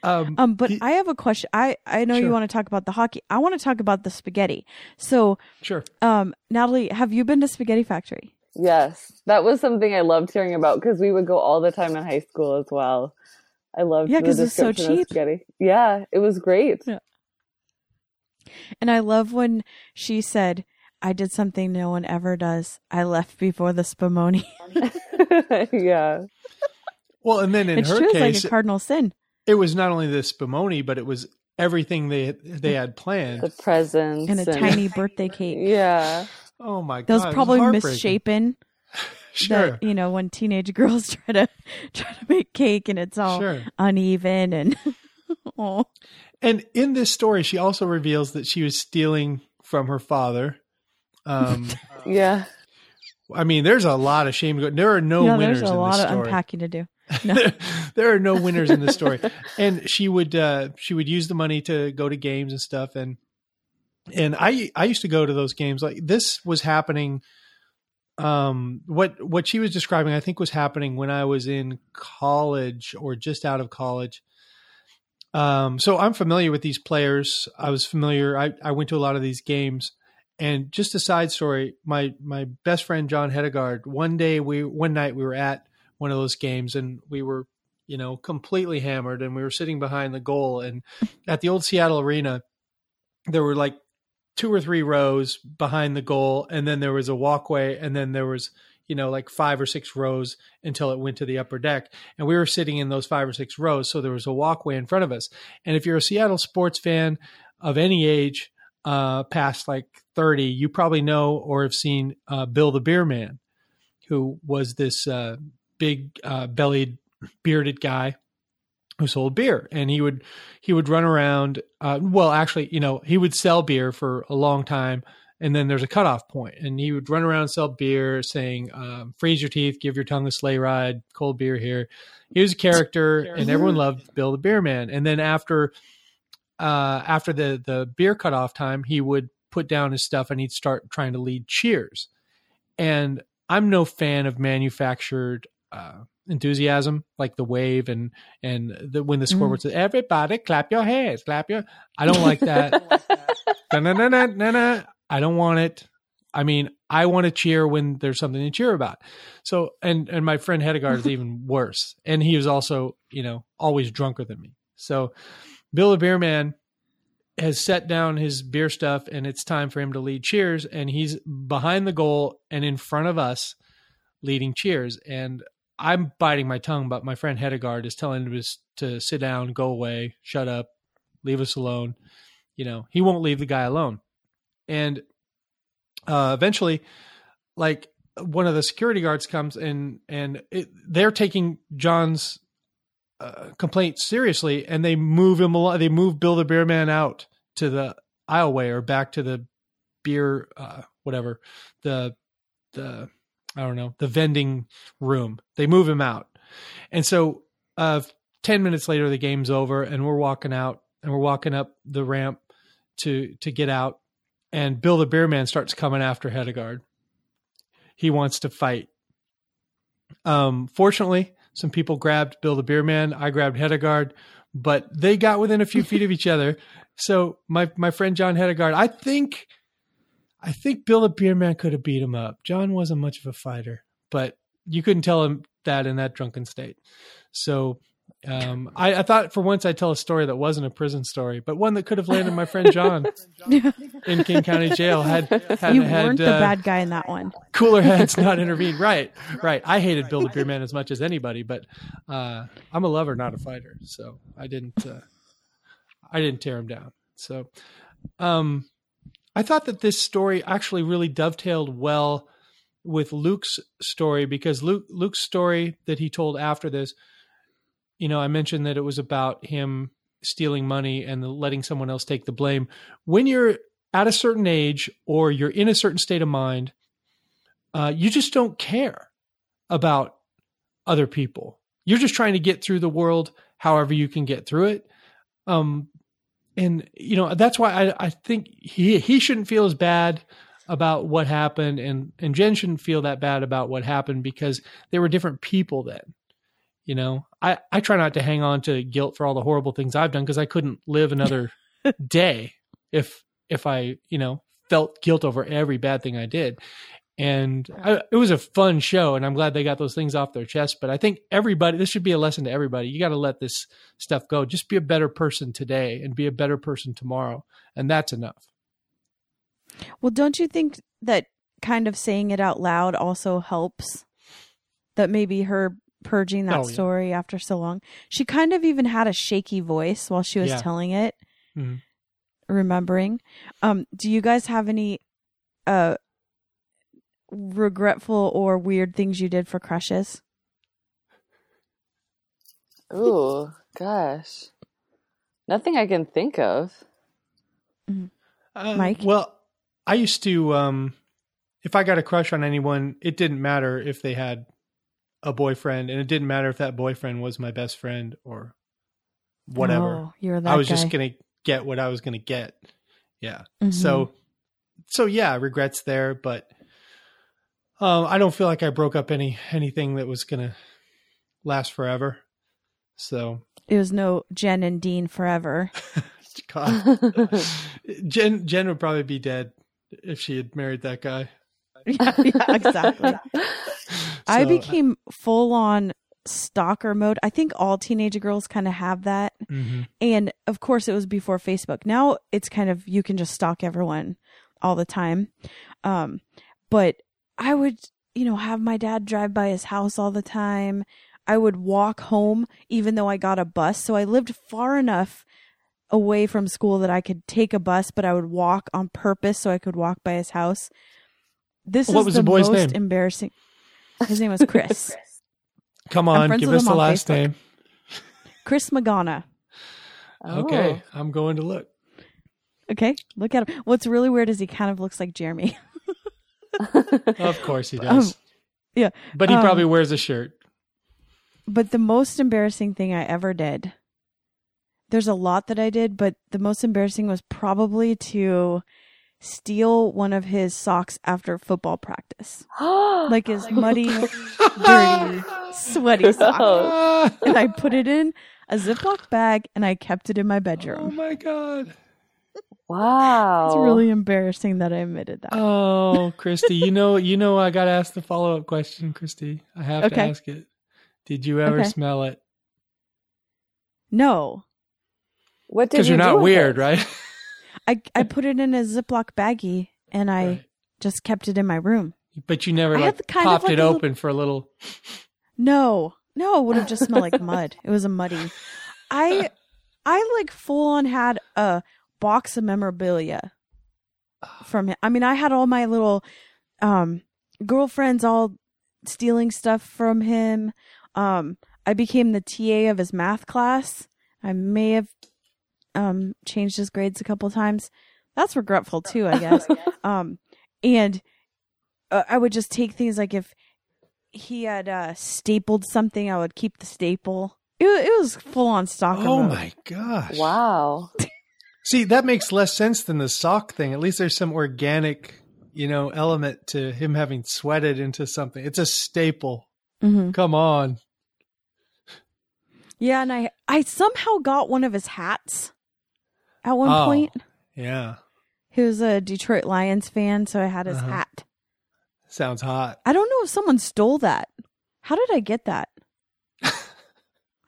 But I have a question. I know, sure. You want to talk about the hockey. I want to talk about the spaghetti. So sure. Natalie, have you been to Spaghetti Factory? Yes. That was something I loved hearing about because we would go all the time in high school as well. I loved the description of spaghetti. Yeah, because it's so cheap. Yeah, it was great. Yeah. And I love when she said, I did something no one ever does. I left before the Spumoni. Yeah. Well, and then in her case, it was like a cardinal sin. It was not only the Spumoni, but it was everything they had planned. The presents. And a tiny birthday cake. Yeah. Oh my God. Those probably misshapen. Sure. That, you know, when teenage girls try to make cake and it's all uneven and oh. And in this story, she also reveals that she was stealing from her father. Yeah. I mean, there's a lot of shame. There are no winners in this story. There's a lot of unpacking to do. No. There are no winners in this story. And she would use the money to go to games and stuff. And I used to go to those games. Like this was happening. What she was describing, I think was happening when I was in college or just out of college. So I'm familiar with these players. I was familiar. I went to a lot of these games. And just a side story, my best friend, John Hedegaard, one night we were at one of those games and we were, you know, completely hammered and we were sitting behind the goal, and at the old Seattle Arena, there were like two or three rows behind the goal. And then there was a walkway, and then there was, you know, like five or six rows until it went to the upper deck. And we were sitting in those five or six rows. So there was a walkway in front of us. And if you're a Seattle sports fan of any age, past like 30, you probably know or have seen Bill the Beer Man, who was this big bellied, bearded guy who sold beer. And he would run around. Well, actually, you know, he would sell beer for a long time, and then there's a cutoff point, and he would run around and sell beer, saying, "Freeze your teeth, give your tongue a sleigh ride, cold beer here." He was a character. And everyone loved Bill the Beer Man. And then after the beer cutoff time, he would put down his stuff and he'd start trying to lead cheers. And I'm no fan of manufactured enthusiasm, like the wave and when the scoreboard says, "Everybody clap your hands, clap your..." I don't like that. I don't want it. I mean, I want to cheer when there's something to cheer about. So, and my friend Hedegaard is even worse. And he was also, you know, always drunker than me. So Bill the Beer Man has set down his beer stuff and it's time for him to lead cheers. And he's behind the goal and in front of us leading cheers. And I'm biting my tongue, but my friend Hedegaard is telling him to sit down, go away, shut up, leave us alone. You know, he won't leave the guy alone. And eventually, like, one of the security guards comes in, and they're taking John's complaint seriously, and they move him along. They move Bill the Beer Man out to the aisleway or back to the beer, whatever, the I don't know, the vending room. They move him out. And so 10 minutes later, the game's over, and we're walking out, and we're walking up the ramp to get out. And Bill the Beer Man starts coming after Hedegaard. He wants to fight. Fortunately, some people grabbed Bill the Beer Man. I grabbed Hedegaard, but they got within a few feet of each other. So my friend John Hedegaard, I think Bill the Beer Man could have beat him up. John wasn't much of a fighter, but you couldn't tell him that in that drunken state. So I thought for once I'd tell a story that wasn't a prison story, but one that could have landed my friend John in King County Jail. You weren't the bad guy in that one. Cooler heads not intervened. Right. I hated Bill the Beer Man as much as anybody, but I'm a lover, not a fighter. So I didn't tear him down. So I thought that this story actually really dovetailed well with Luke's story, because Luke's story that he told after this, you know, I mentioned that it was about him stealing money and letting someone else take the blame. When you're at a certain age or you're in a certain state of mind, you just don't care about other people. You're just trying to get through the world however you can get through it. And, you know, that's why I think he shouldn't feel as bad about what happened, and Jen shouldn't feel that bad about what happened, because they were different people then. You know, I try not to hang on to guilt for all the horrible things I've done, because I couldn't live another day if I, you know, felt guilt over every bad thing I did. And it was a fun show, and I'm glad they got those things off their chest. But I think this should be a lesson to everybody. You got to let this stuff go. Just be a better person today and be a better person tomorrow. And that's enough. Well, don't you think that kind of saying it out loud also helps? That maybe her purging that story after so long. She kind of even had a shaky voice while she was telling it, remembering. Do you guys have any regretful or weird things you did for crushes? Oh, gosh. Nothing I can think of. Mike? Well, I used to, if I got a crush on anyone, it didn't matter if they had a boyfriend, and it didn't matter if that boyfriend was my best friend or whatever. Oh, you're that I was just going to get what I was going to get. Yeah. Mm-hmm. So yeah, regrets there, but I don't feel like I broke up anything that was going to last forever. So it was no Jen and Dean forever. God. Jen would probably be dead if she had married that guy. Yeah, exactly. So, I became full on stalker mode. I think all teenage girls kind of have that. Mm-hmm. And of course it was before Facebook. Now it's kind of, you can just stalk everyone all the time. But I would, you know, have my dad drive by his house all the time. I would walk home even though I got a bus. So I lived far enough away from school that I could take a bus, but I would walk on purpose so I could walk by his house. This what is was the boy's most name? Embarrassing. His name was Chris. Come on, give us the last name. Chris Magana. Okay, I'm going to look. Okay, look at him. What's really weird is he kind of looks like Jeremy. Of course he does. Yeah. But he probably wears a shirt. But the most embarrassing thing I ever did, there's a lot that I did, but the most embarrassing was probably to steal one of his socks after football practice. Like his muddy, dirty, sweaty sock. And I put it in a Ziploc bag and I kept it in my bedroom. Oh my God. Wow. It's really embarrassing that I admitted that. Oh, Christy, you know, I got to ask the follow-up question, Christy. I have to ask it. Did you ever smell it? No. What did you do? Because you're not weird, right? I put it in a Ziploc baggie and I just kept it in my room. But you never like popped it open for a little. No, it would have just smelled like mud. It was a muddy. I like full on had a box of memorabilia from him. I mean, I had all my little girlfriends all stealing stuff from him. I became the TA of his math class. I may have changed his grades a couple times. That's regretful too, I guess. And I would just take things like if he had stapled something, I would keep the staple. It was full on stalker mode. Oh my gosh! Wow. See, that makes less sense than the sock thing. At least there's some organic, element to him having sweated into something. It's a staple. Mm-hmm. Come on. Yeah, and I somehow got one of his hats at one point. Yeah. He was a Detroit Lions fan, so I had his hat. Sounds hot. I don't know if someone stole that. How did I get that?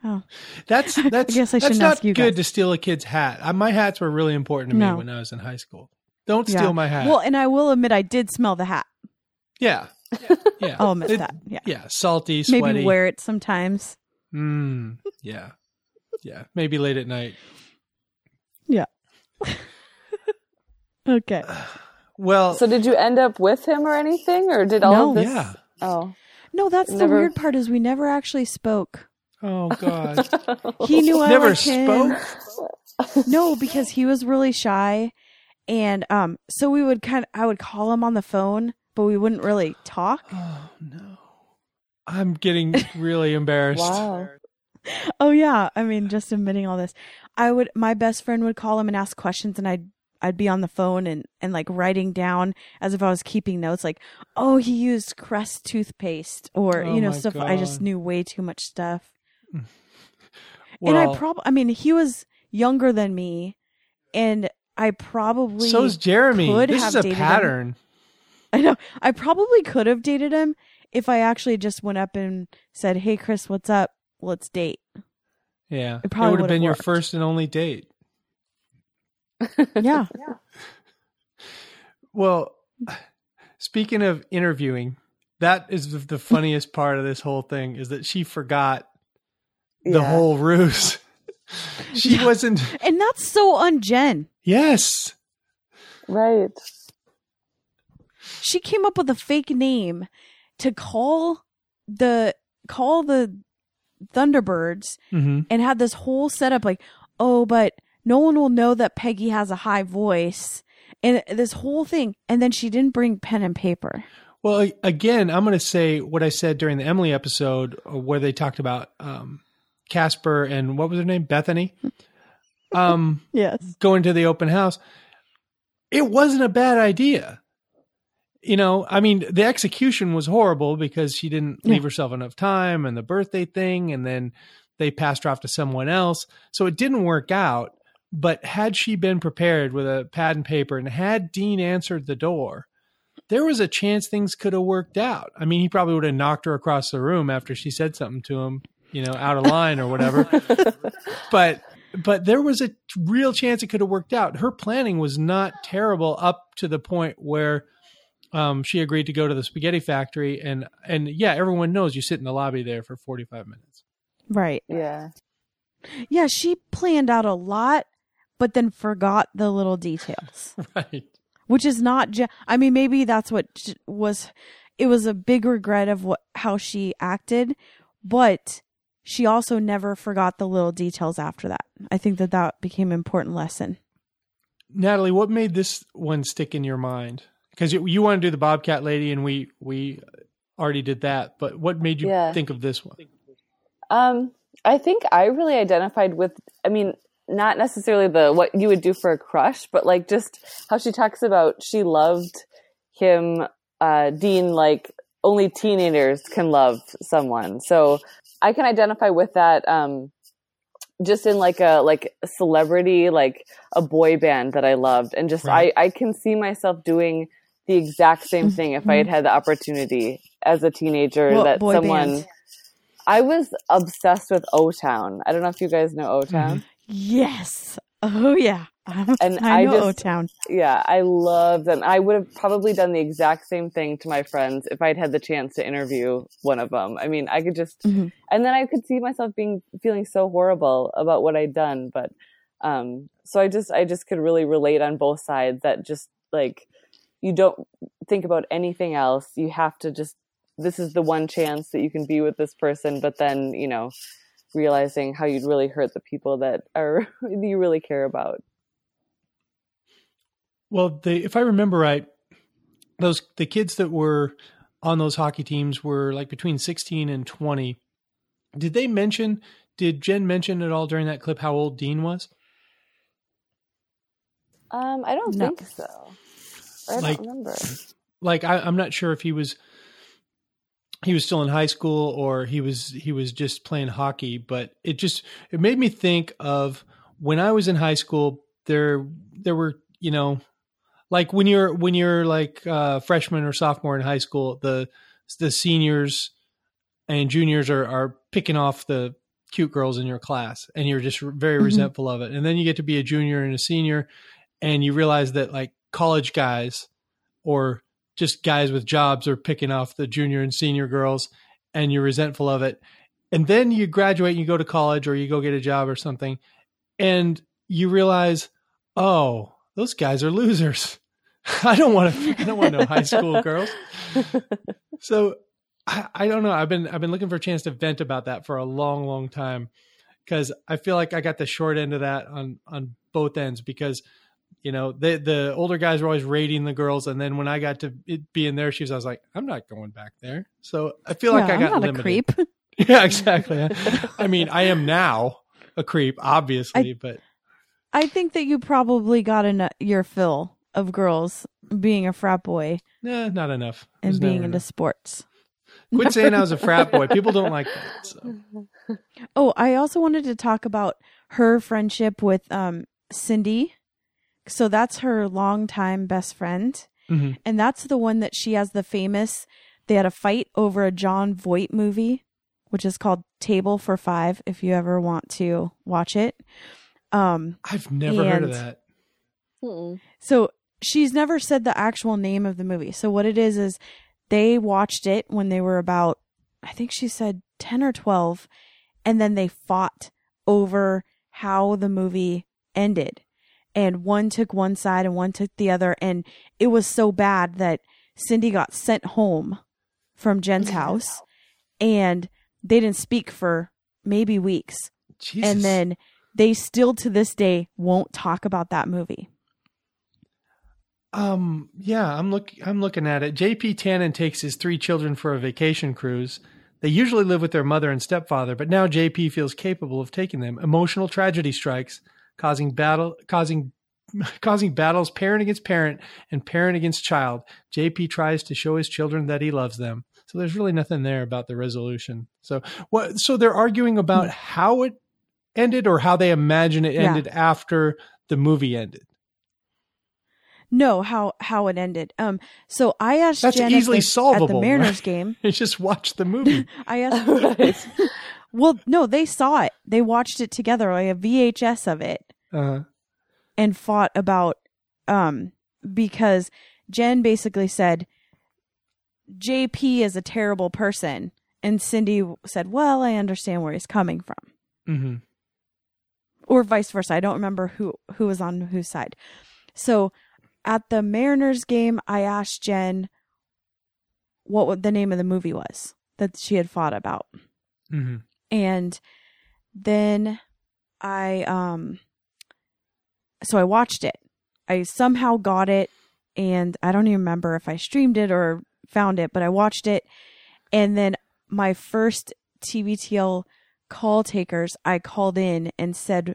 Oh. That's I guess I shouldn't ask you guys. That's not good to steal a kid's hat. My hats were really important to me when I was in high school. Don't steal my hat. Well, and I will admit I did smell the hat. Yeah. I'll admit that. Yeah, salty, sweaty. Maybe wear it sometimes. Yeah. Maybe late at night. Yeah. Okay. Well, so did you end up with him or anything, or did all of this? Yeah. Oh, no. That's the weird part is we never actually spoke. Oh God. He knew I never spoke. No, because he was really shy, and so we would I would call him on the phone, but we wouldn't really talk. Oh no. I'm getting really embarrassed. Wow. Oh yeah. I mean, just admitting all this. My best friend would call him and ask questions, and I'd be on the phone and like writing down as if I was keeping notes, like, oh, he used Crest toothpaste or, stuff. God. I just knew way too much stuff. Well, and he was younger than me, and I probably. So is Jeremy. This is a pattern. Him. I know. I probably could have dated him if I actually just went up and said, hey, Chris, what's up? Let's date. Yeah. It probably would have been your first and only date. Yeah. Well, speaking of interviewing, that is the funniest part of this whole thing is that she forgot the whole ruse. She wasn't. And that's so un-Jen. Yes. Right. She came up with a fake name to call the Thunderbirds and had this whole setup like, oh, but no one will know that Peggy has a high voice and this whole thing. And then she didn't bring pen and paper. Well, again, I'm going to say what I said during the Emily episode where they talked about Casper and what was her name? Bethany. Yes. Going to the open house. It wasn't a bad idea. The execution was horrible because she didn't leave herself enough time and the birthday thing. And then they passed her off to someone else. So it didn't work out. But had she been prepared with a pad and paper and had Dean answered the door, there was a chance things could have worked out. I mean, he probably would have knocked her across the room after she said something to him, out of line or whatever. But there was a real chance it could have worked out. Her planning was not terrible up to the point where she agreed to go to the Spaghetti Factory and everyone knows you sit in the lobby there for 45 minutes. Right. Yeah. Yeah. She planned out a lot, but then forgot the little details. Right. Which is not maybe that's what it was a big regret of how she acted, but she also never forgot the little details after that. I think that became an important lesson. Natalie, what made this one stick in your mind? Because you want to do the Bobcat Lady, and we already did that. But what made you think of this one? I think I really identified with. I mean, not necessarily what you would do for a crush, but like just how she talks about she loved him, Dean. Like only teenagers can love someone, so I can identify with that. Just in like a celebrity, like a boy band that I loved, and just right. I can see myself doing the exact same thing if I had the opportunity as a teenager. What that someone band? I was obsessed with O-Town. I don't know if you guys know O-Town. Yes. Oh yeah. And I know O-Town. Yeah, I love them. I would have probably done the exact same thing to my friends if I'd had the chance to interview one of them. I mean, I could just, mm-hmm. and then I could see myself feeling so horrible about what I'd done. But so I just could really relate on both sides. That just like you don't think about anything else. You have to just, this is the one chance that you can be with this person. But then realizing how you'd really hurt the people that are you really care about. Well, if I remember right, the kids that were on those hockey teams were like between 16 and 20. Did Jen mention at all during that clip how old Dean was? I don't think so. I don't remember. Like I'm not sure if he was still in high school or he was just playing hockey, but it made me think of when I was in high school, there were, like when you're like freshman or sophomore in high school, the seniors and juniors are picking off the cute girls in your class, and you're just very mm-hmm. resentful of it. And then you get to be a junior and a senior, and you realize that like college guys or just guys with jobs are picking off the junior and senior girls, and you're resentful of it. And then you graduate and you go to college or you go get a job or something, and you realize, oh, those guys are losers. I don't want no high school girls. So I don't know. I've been looking for a chance to vent about that for a long, long time, because I feel like I got the short end of that on both ends, because, the older guys were always rating the girls. And then when I got to be in their shoes, I was like, I'm not going back there. So I feel like I got not limited. A creep. Yeah, exactly. I mean, I am now a creep, obviously, but. I think that you probably got your fill of girls being a frat boy. Nah, not enough. And being into sports. Quit saying I was a frat boy. People don't like that. So. Oh, I also wanted to talk about her friendship with Cindy. So that's her longtime best friend. Mm-hmm. And that's the one that she has the famous, they had a fight over a John Voight movie, which is called Table for Five, if you ever want to watch it. I've never heard of that. So she's never said the actual name of the movie. So what it is they watched it when they were about, I think she said 10 or 12, and then they fought over how the movie ended. And one took one side and one took the other. And it was so bad that Cindy got sent home from Jen's house, and they didn't speak for maybe weeks. Jesus. And then they still to this day won't talk about that movie. Yeah, I'm looking at it. J.P. Tannen takes his three children for a vacation cruise. They usually live with their mother and stepfather, but now J.P. feels capable of taking them. Emotional tragedy strikes, causing battles parent against parent and parent against child. J.P. tries to show his children that he loves them. So there's really nothing there about the resolution. So they're arguing about how it ended or how they imagine it ended after the movie ended. No, how it ended. So I asked That's Jen easily solvable, at the Mariners game. They just watched the movie. I asked. Right. Well, no, they saw it. They watched it together. Like a VHS of it, and fought about because Jen basically said JP is a terrible person, and Cindy said, "Well, I understand where he's coming from." Mm-hmm. Or vice versa. I don't remember who was on whose side. So at the Mariners game, I asked Jen what the name of the movie was that she had fought about. Mm-hmm. And then I watched it. I somehow got it, and I don't even remember if I streamed it or found it, but I watched it. And then my first TBTL call takers, I called in and said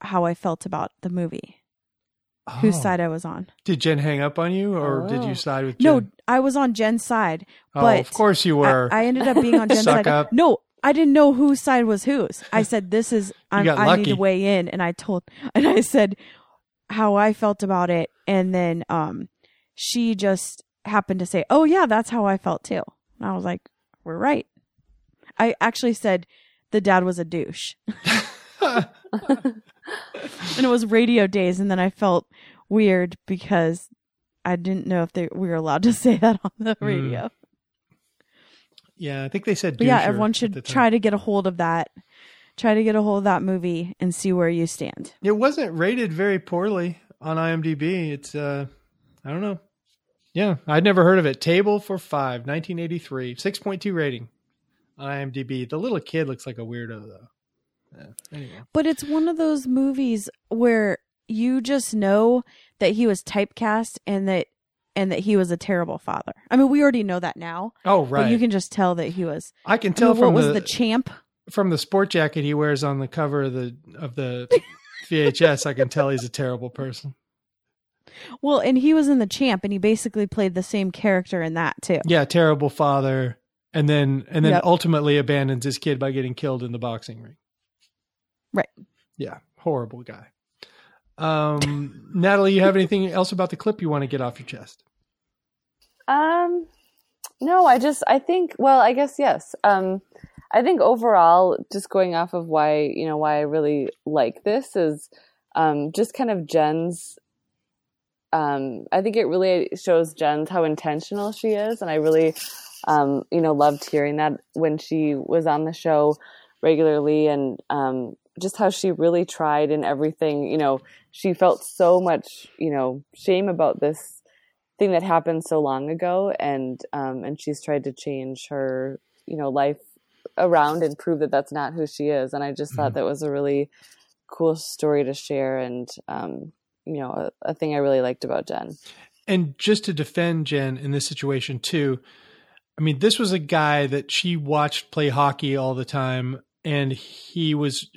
how I felt about the movie, whose side I was on. Did Jen hang up on you, or did you side with Jen? No, I was on Jen's side. But of course you were. I ended up being on Jen's side. Up. No, I didn't know whose side was whose. I said, I need to weigh in. And I said how I felt about it. And then she just happened to say, oh yeah, that's how I felt too. And I was like, we're right. I actually said, the dad was a douche. And it was radio days, and then I felt weird because I didn't know if we were allowed to say that on the radio. Mm. Yeah, I think they said. But yeah, everyone should try to get a hold of that. Try to get a hold of that movie and see where you stand. It wasn't rated very poorly on IMDb. It's, I don't know. Yeah, I'd never heard of it. Table for Five, 1983, 6.2 rating on IMDb. The little kid looks like a weirdo, though. Yeah, anyway. But it's one of those movies where you just know that he was typecast and that he was a terrible father. I mean, we already know that now. Oh, right. But you can just tell that he was. I can tell what was the champ from the sport jacket he wears on the cover of the VHS. I can tell he's a terrible person. Well, and he was in The Champ, and he basically played the same character in that too. Yeah, terrible father, and then ultimately abandons his kid by getting killed in the boxing ring. Right. Yeah, horrible guy. Natalie, you have anything else about the clip you want to get off your chest? No, I guess yes. I think overall, just going off of why I really like this is just kind of Jen's. I think it really shows Jen's how intentional she is, and I really, loved hearing that when she was on the show regularly, and just how she really tried in everything. She felt so much, shame about this thing that happened so long ago, and she's tried to change her, life around and prove that that's not who she is. And I just thought that was a really cool story to share, and a thing I really liked about Jen. And just to defend Jen in this situation too, I mean, this was a guy that she watched play hockey all the time, and he was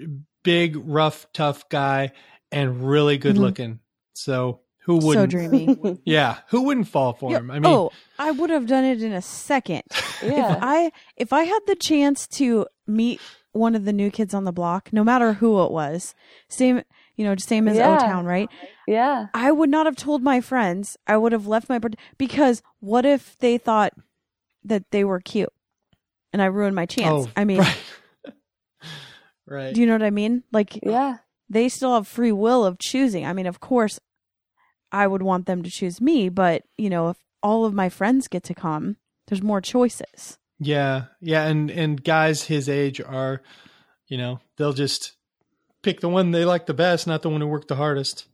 big, rough, tough guy and really good looking. So who wouldn't? So dreamy. Yeah. Who wouldn't fall for him? I mean, I would have done it in a second. Yeah. If I had the chance to meet one of the new kids on the block, no matter who it was, same as O-Town, right? Yeah. I would not have told my friends. I would have left my birthday, because what if they thought that they were cute and I ruined my chance? Oh, I mean, right. Do you know what I mean? Like, yeah, they still have free will of choosing. I mean, of course I would want them to choose me, but if all of my friends get to come, there's more choices. Yeah. Yeah. And guys his age are, they'll just pick the one they like the best, not the one who worked the hardest.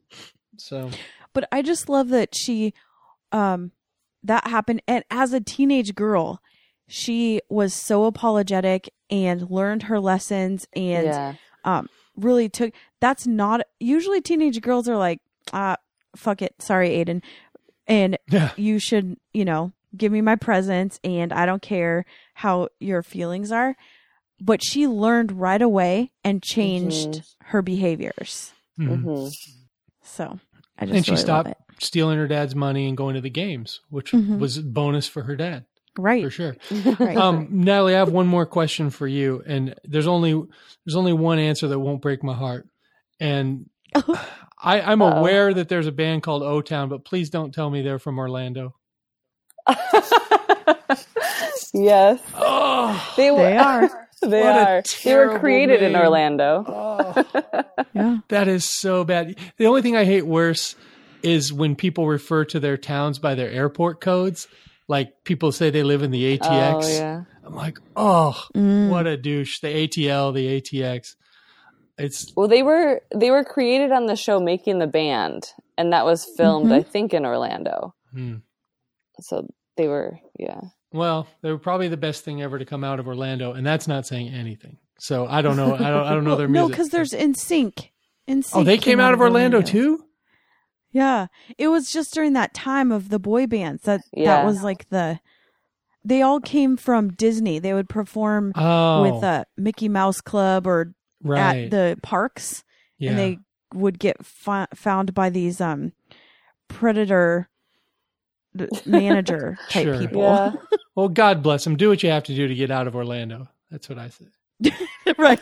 So, but I just love that she, that happened. And as a teenage girl, she was so apologetic and learned her lessons and, really took, that's not usually teenage girls are like, fuck it. Sorry, Aiden. And you should, give me my presents and I don't care how your feelings are. But she learned right away and changed her behaviors. Mm-hmm. So I just she really stopped stealing her dad's money and going to the games, which was a bonus for her dad. Right. For sure. Right. Natalie, I have one more question for you. And there's only one answer that won't break my heart. And I'm aware that there's a band called O-Town, but please don't tell me they're from Orlando. Yes. Oh, they are. They were created in Orlando. Oh, yeah. That is so bad. The only thing I hate worse is when people refer to their towns by their airport codes. Like people say they live in the ATX. Oh, yeah. I'm like, what a douche. The ATL, the ATX. They were created on the show Making the Band, and that was filmed, I think, in Orlando. Mm. So they were, Well, they were probably the best thing ever to come out of Orlando, and that's not saying anything. So I don't know. I don't know their music. No, because there's NSYNC. Oh, they came out of Orlando too? Yeah. It was just during that time of the boy bands that was like they all came from Disney. They would perform with a Mickey Mouse Club or at the parks, and they would get found by these predator manager type people. Yeah. Well, God bless them. Do what you have to do to get out of Orlando. That's what I say. Right.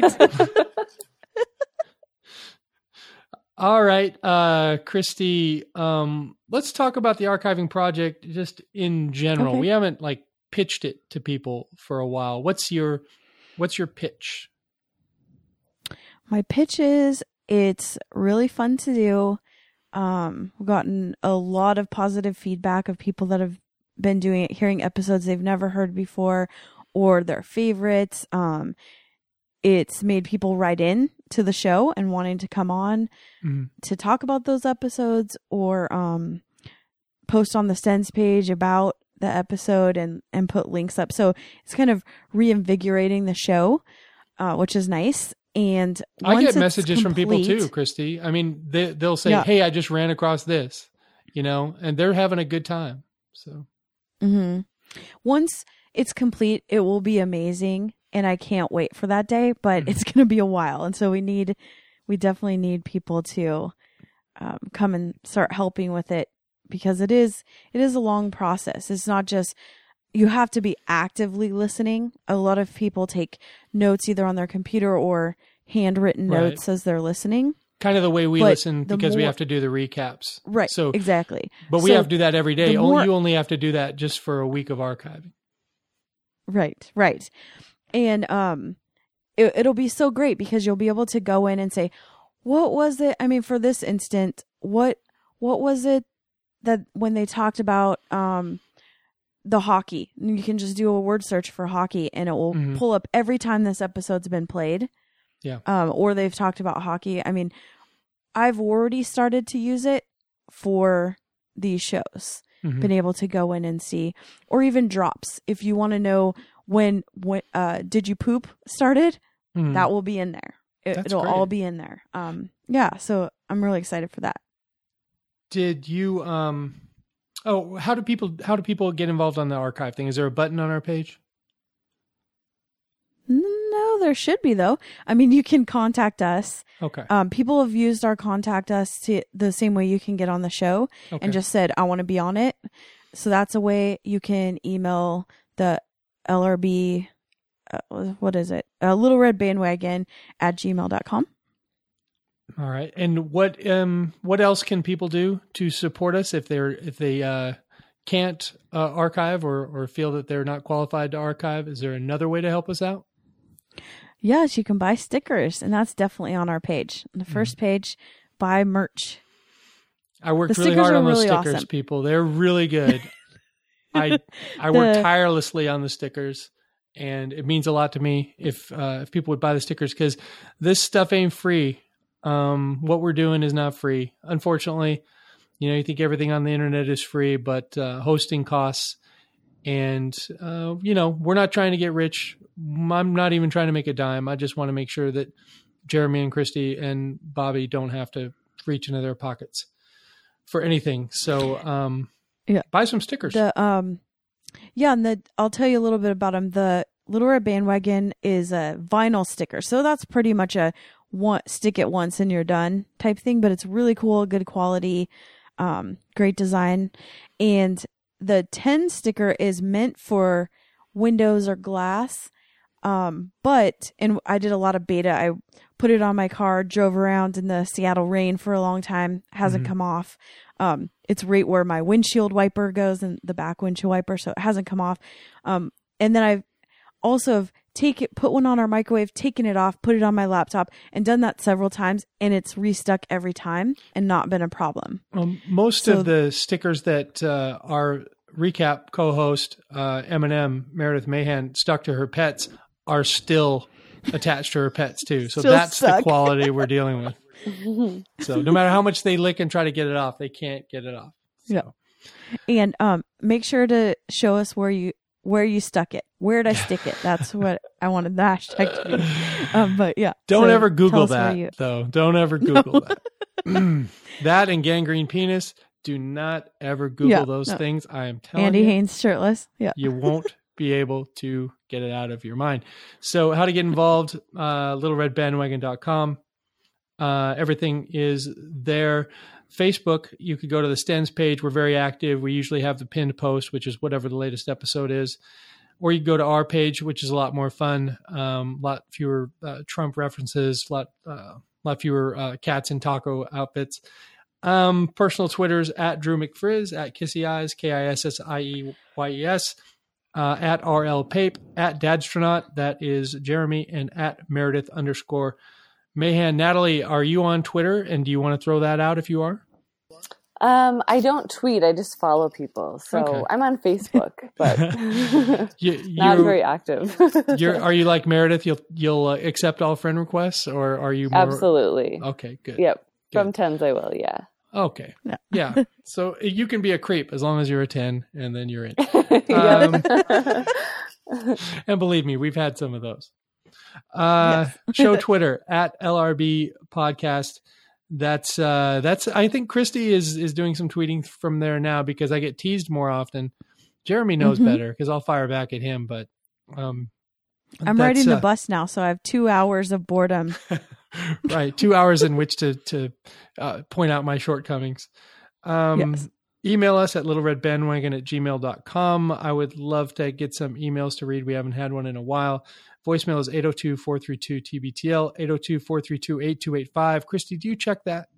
All right. Christy, let's talk about the archiving project just in general. Okay. We haven't pitched it to people for a while. What's your pitch? My pitch is It's really fun to do. We've gotten a lot of positive feedback of people that have been doing it, hearing episodes they've never heard before or their favorites. It's made people write in to the show and wanting to come on to talk about those episodes or post on the Sends page about the episode and put links up. So it's kind of reinvigorating the show, which is nice. And I get messages from people too, Christy. I mean, they'll say, hey, I just ran across this, you know, and they're having a good time. So once it's complete, it will be amazing. And I can't wait for that day, but it's going to be a while. And so we definitely need people to come and start helping with it, because it is a long process. It's not just, you have to be actively listening. A lot of people take notes either on their computer or handwritten notes as they're listening. Kind of the way we listen, because we have to do the recaps. Right. So exactly. But we have to do that every day. You only have to do that just for a week of archiving. Right. Right. And it'll be so great, because you'll be able to go in and say, what was it? I mean, for this instance, what was it that when they talked about the hockey, you can just do a word search for hockey and it will pull up every time this episode's been played. Yeah. Or they've talked about hockey. I mean, I've already started to use it for these shows, been able to go in and see, or even drops. If you want to know when did you poop started, that will be in there. It'll great. All be in there. Yeah. So I'm really excited for that. Did you, oh, how do people get involved on the archive thing? Is there a button on our page? No, there should be though. I mean, you can contact us. Okay. People have used our contact us the same way you can get on the show and just said, I want to be on it. So that's a way. You can email the LRB. What is it? Little Red Bandwagon @gmail.com. All right. And what else can people do to support us if they can't archive or feel that they're not qualified to archive? Is there another way to help us out? Yes, you can buy stickers, and that's definitely on our page. On the first page, buy merch. I worked really hard on those stickers, awesome. People. They're really good. I worked tirelessly on the stickers, and it means a lot to me if people would buy the stickers, because this stuff ain't free. What we're doing is not free. Unfortunately, you know, you think everything on the internet is free, but, hosting costs and, you know, we're not trying to get rich. I'm not even trying to make a dime. I just want to make sure that Jeremy and Christy and Bobby don't have to reach into their pockets for anything. So, buy some stickers. I'll tell you a little bit about them. The Little Red Bandwagon is a vinyl sticker. So that's pretty much stick it once and you're done type thing, but it's really cool, good quality, great design. And the 10 sticker is meant for windows or glass. But I did a lot of beta. I put it on my car, drove around in the Seattle rain for a long time, hasn't come off. It's right where my windshield wiper goes and the back windshield wiper, so it hasn't come off. And then I've also put one on our microwave, taken it off, put it on my laptop, and done that several times, and it's restuck every time and not been a problem. Most of the stickers that our recap co-host, M&M, Meredith Mahan, stuck to her pets are still attached to her pets too. So that's the quality we're dealing with. So no matter how much they lick and try to get it off, they can't get it off. So. Yeah. And make sure to show us where you stuck it. Where did I stick it? That's what I wanted the hashtag to be. But yeah. Don't ever Google that though. Don't ever Google that. That and gangrene penis. Do not ever Google those things. I am telling you. Andy Haynes shirtless. Yeah. You won't be able to get it out of your mind. So how to get involved, littleredbandwagon.com. Everything is there. Facebook, you could go to the Stens page. We're very active. We usually have the pinned post, which is whatever the latest episode is, or you go to our page, which is a lot more fun. Lot fewer Trump references, lot fewer cats in taco outfits. Personal Twitters @DrewMcFrizz, @KissyEyes, KISSIEYES, @RLPape, @Dadstronaut, that is Jeremy, and @Meredith_. Mahan, Natalie, are you on Twitter? And do you want to throw that out if you are? I don't tweet. I just follow people. So okay. I'm on Facebook, but not very active. Are you like Meredith? You'll accept all friend requests, or are you more... Absolutely. Okay, good. Yep. Good. From 10s, I will. Yeah. Okay. No. Yeah. So you can be a creep as long as you're a 10, and then you're in. And believe me, we've had some of those. Yes. Show Twitter at LRB podcast. That's I think Christy is doing some tweeting from there now because I get teased more often. Jeremy knows better because I'll fire back at him, but I'm riding the bus now, so I have 2 hours of boredom. Right. 2 hours in which to point out my shortcomings. Yes. Email us at littleredbandwagon@gmail.com. I would love to get some emails to read. We haven't had one in a while. Voicemail is 802-432-TBTL, 802-432-8285. Christy, do you check that?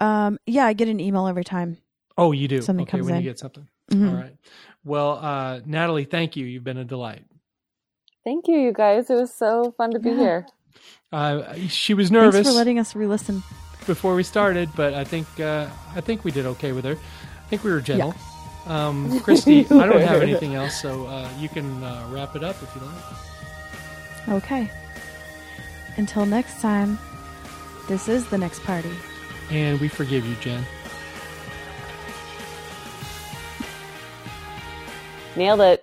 Yeah, I get an email every time. Oh, you do? Something comes in. When you get something. Mm-hmm. All right. Well, Natalie, thank you. You've been a delight. Thank you, you guys. It was so fun to be here. She was nervous. Thanks for letting us re-listen before we started, but I think we did okay with her. I think we were gentle. Yeah. Christy, I don't have anything else, so you can wrap it up if you like. Okay. Until next time, this is The Next Party. And we forgive you, Jen. Nailed it.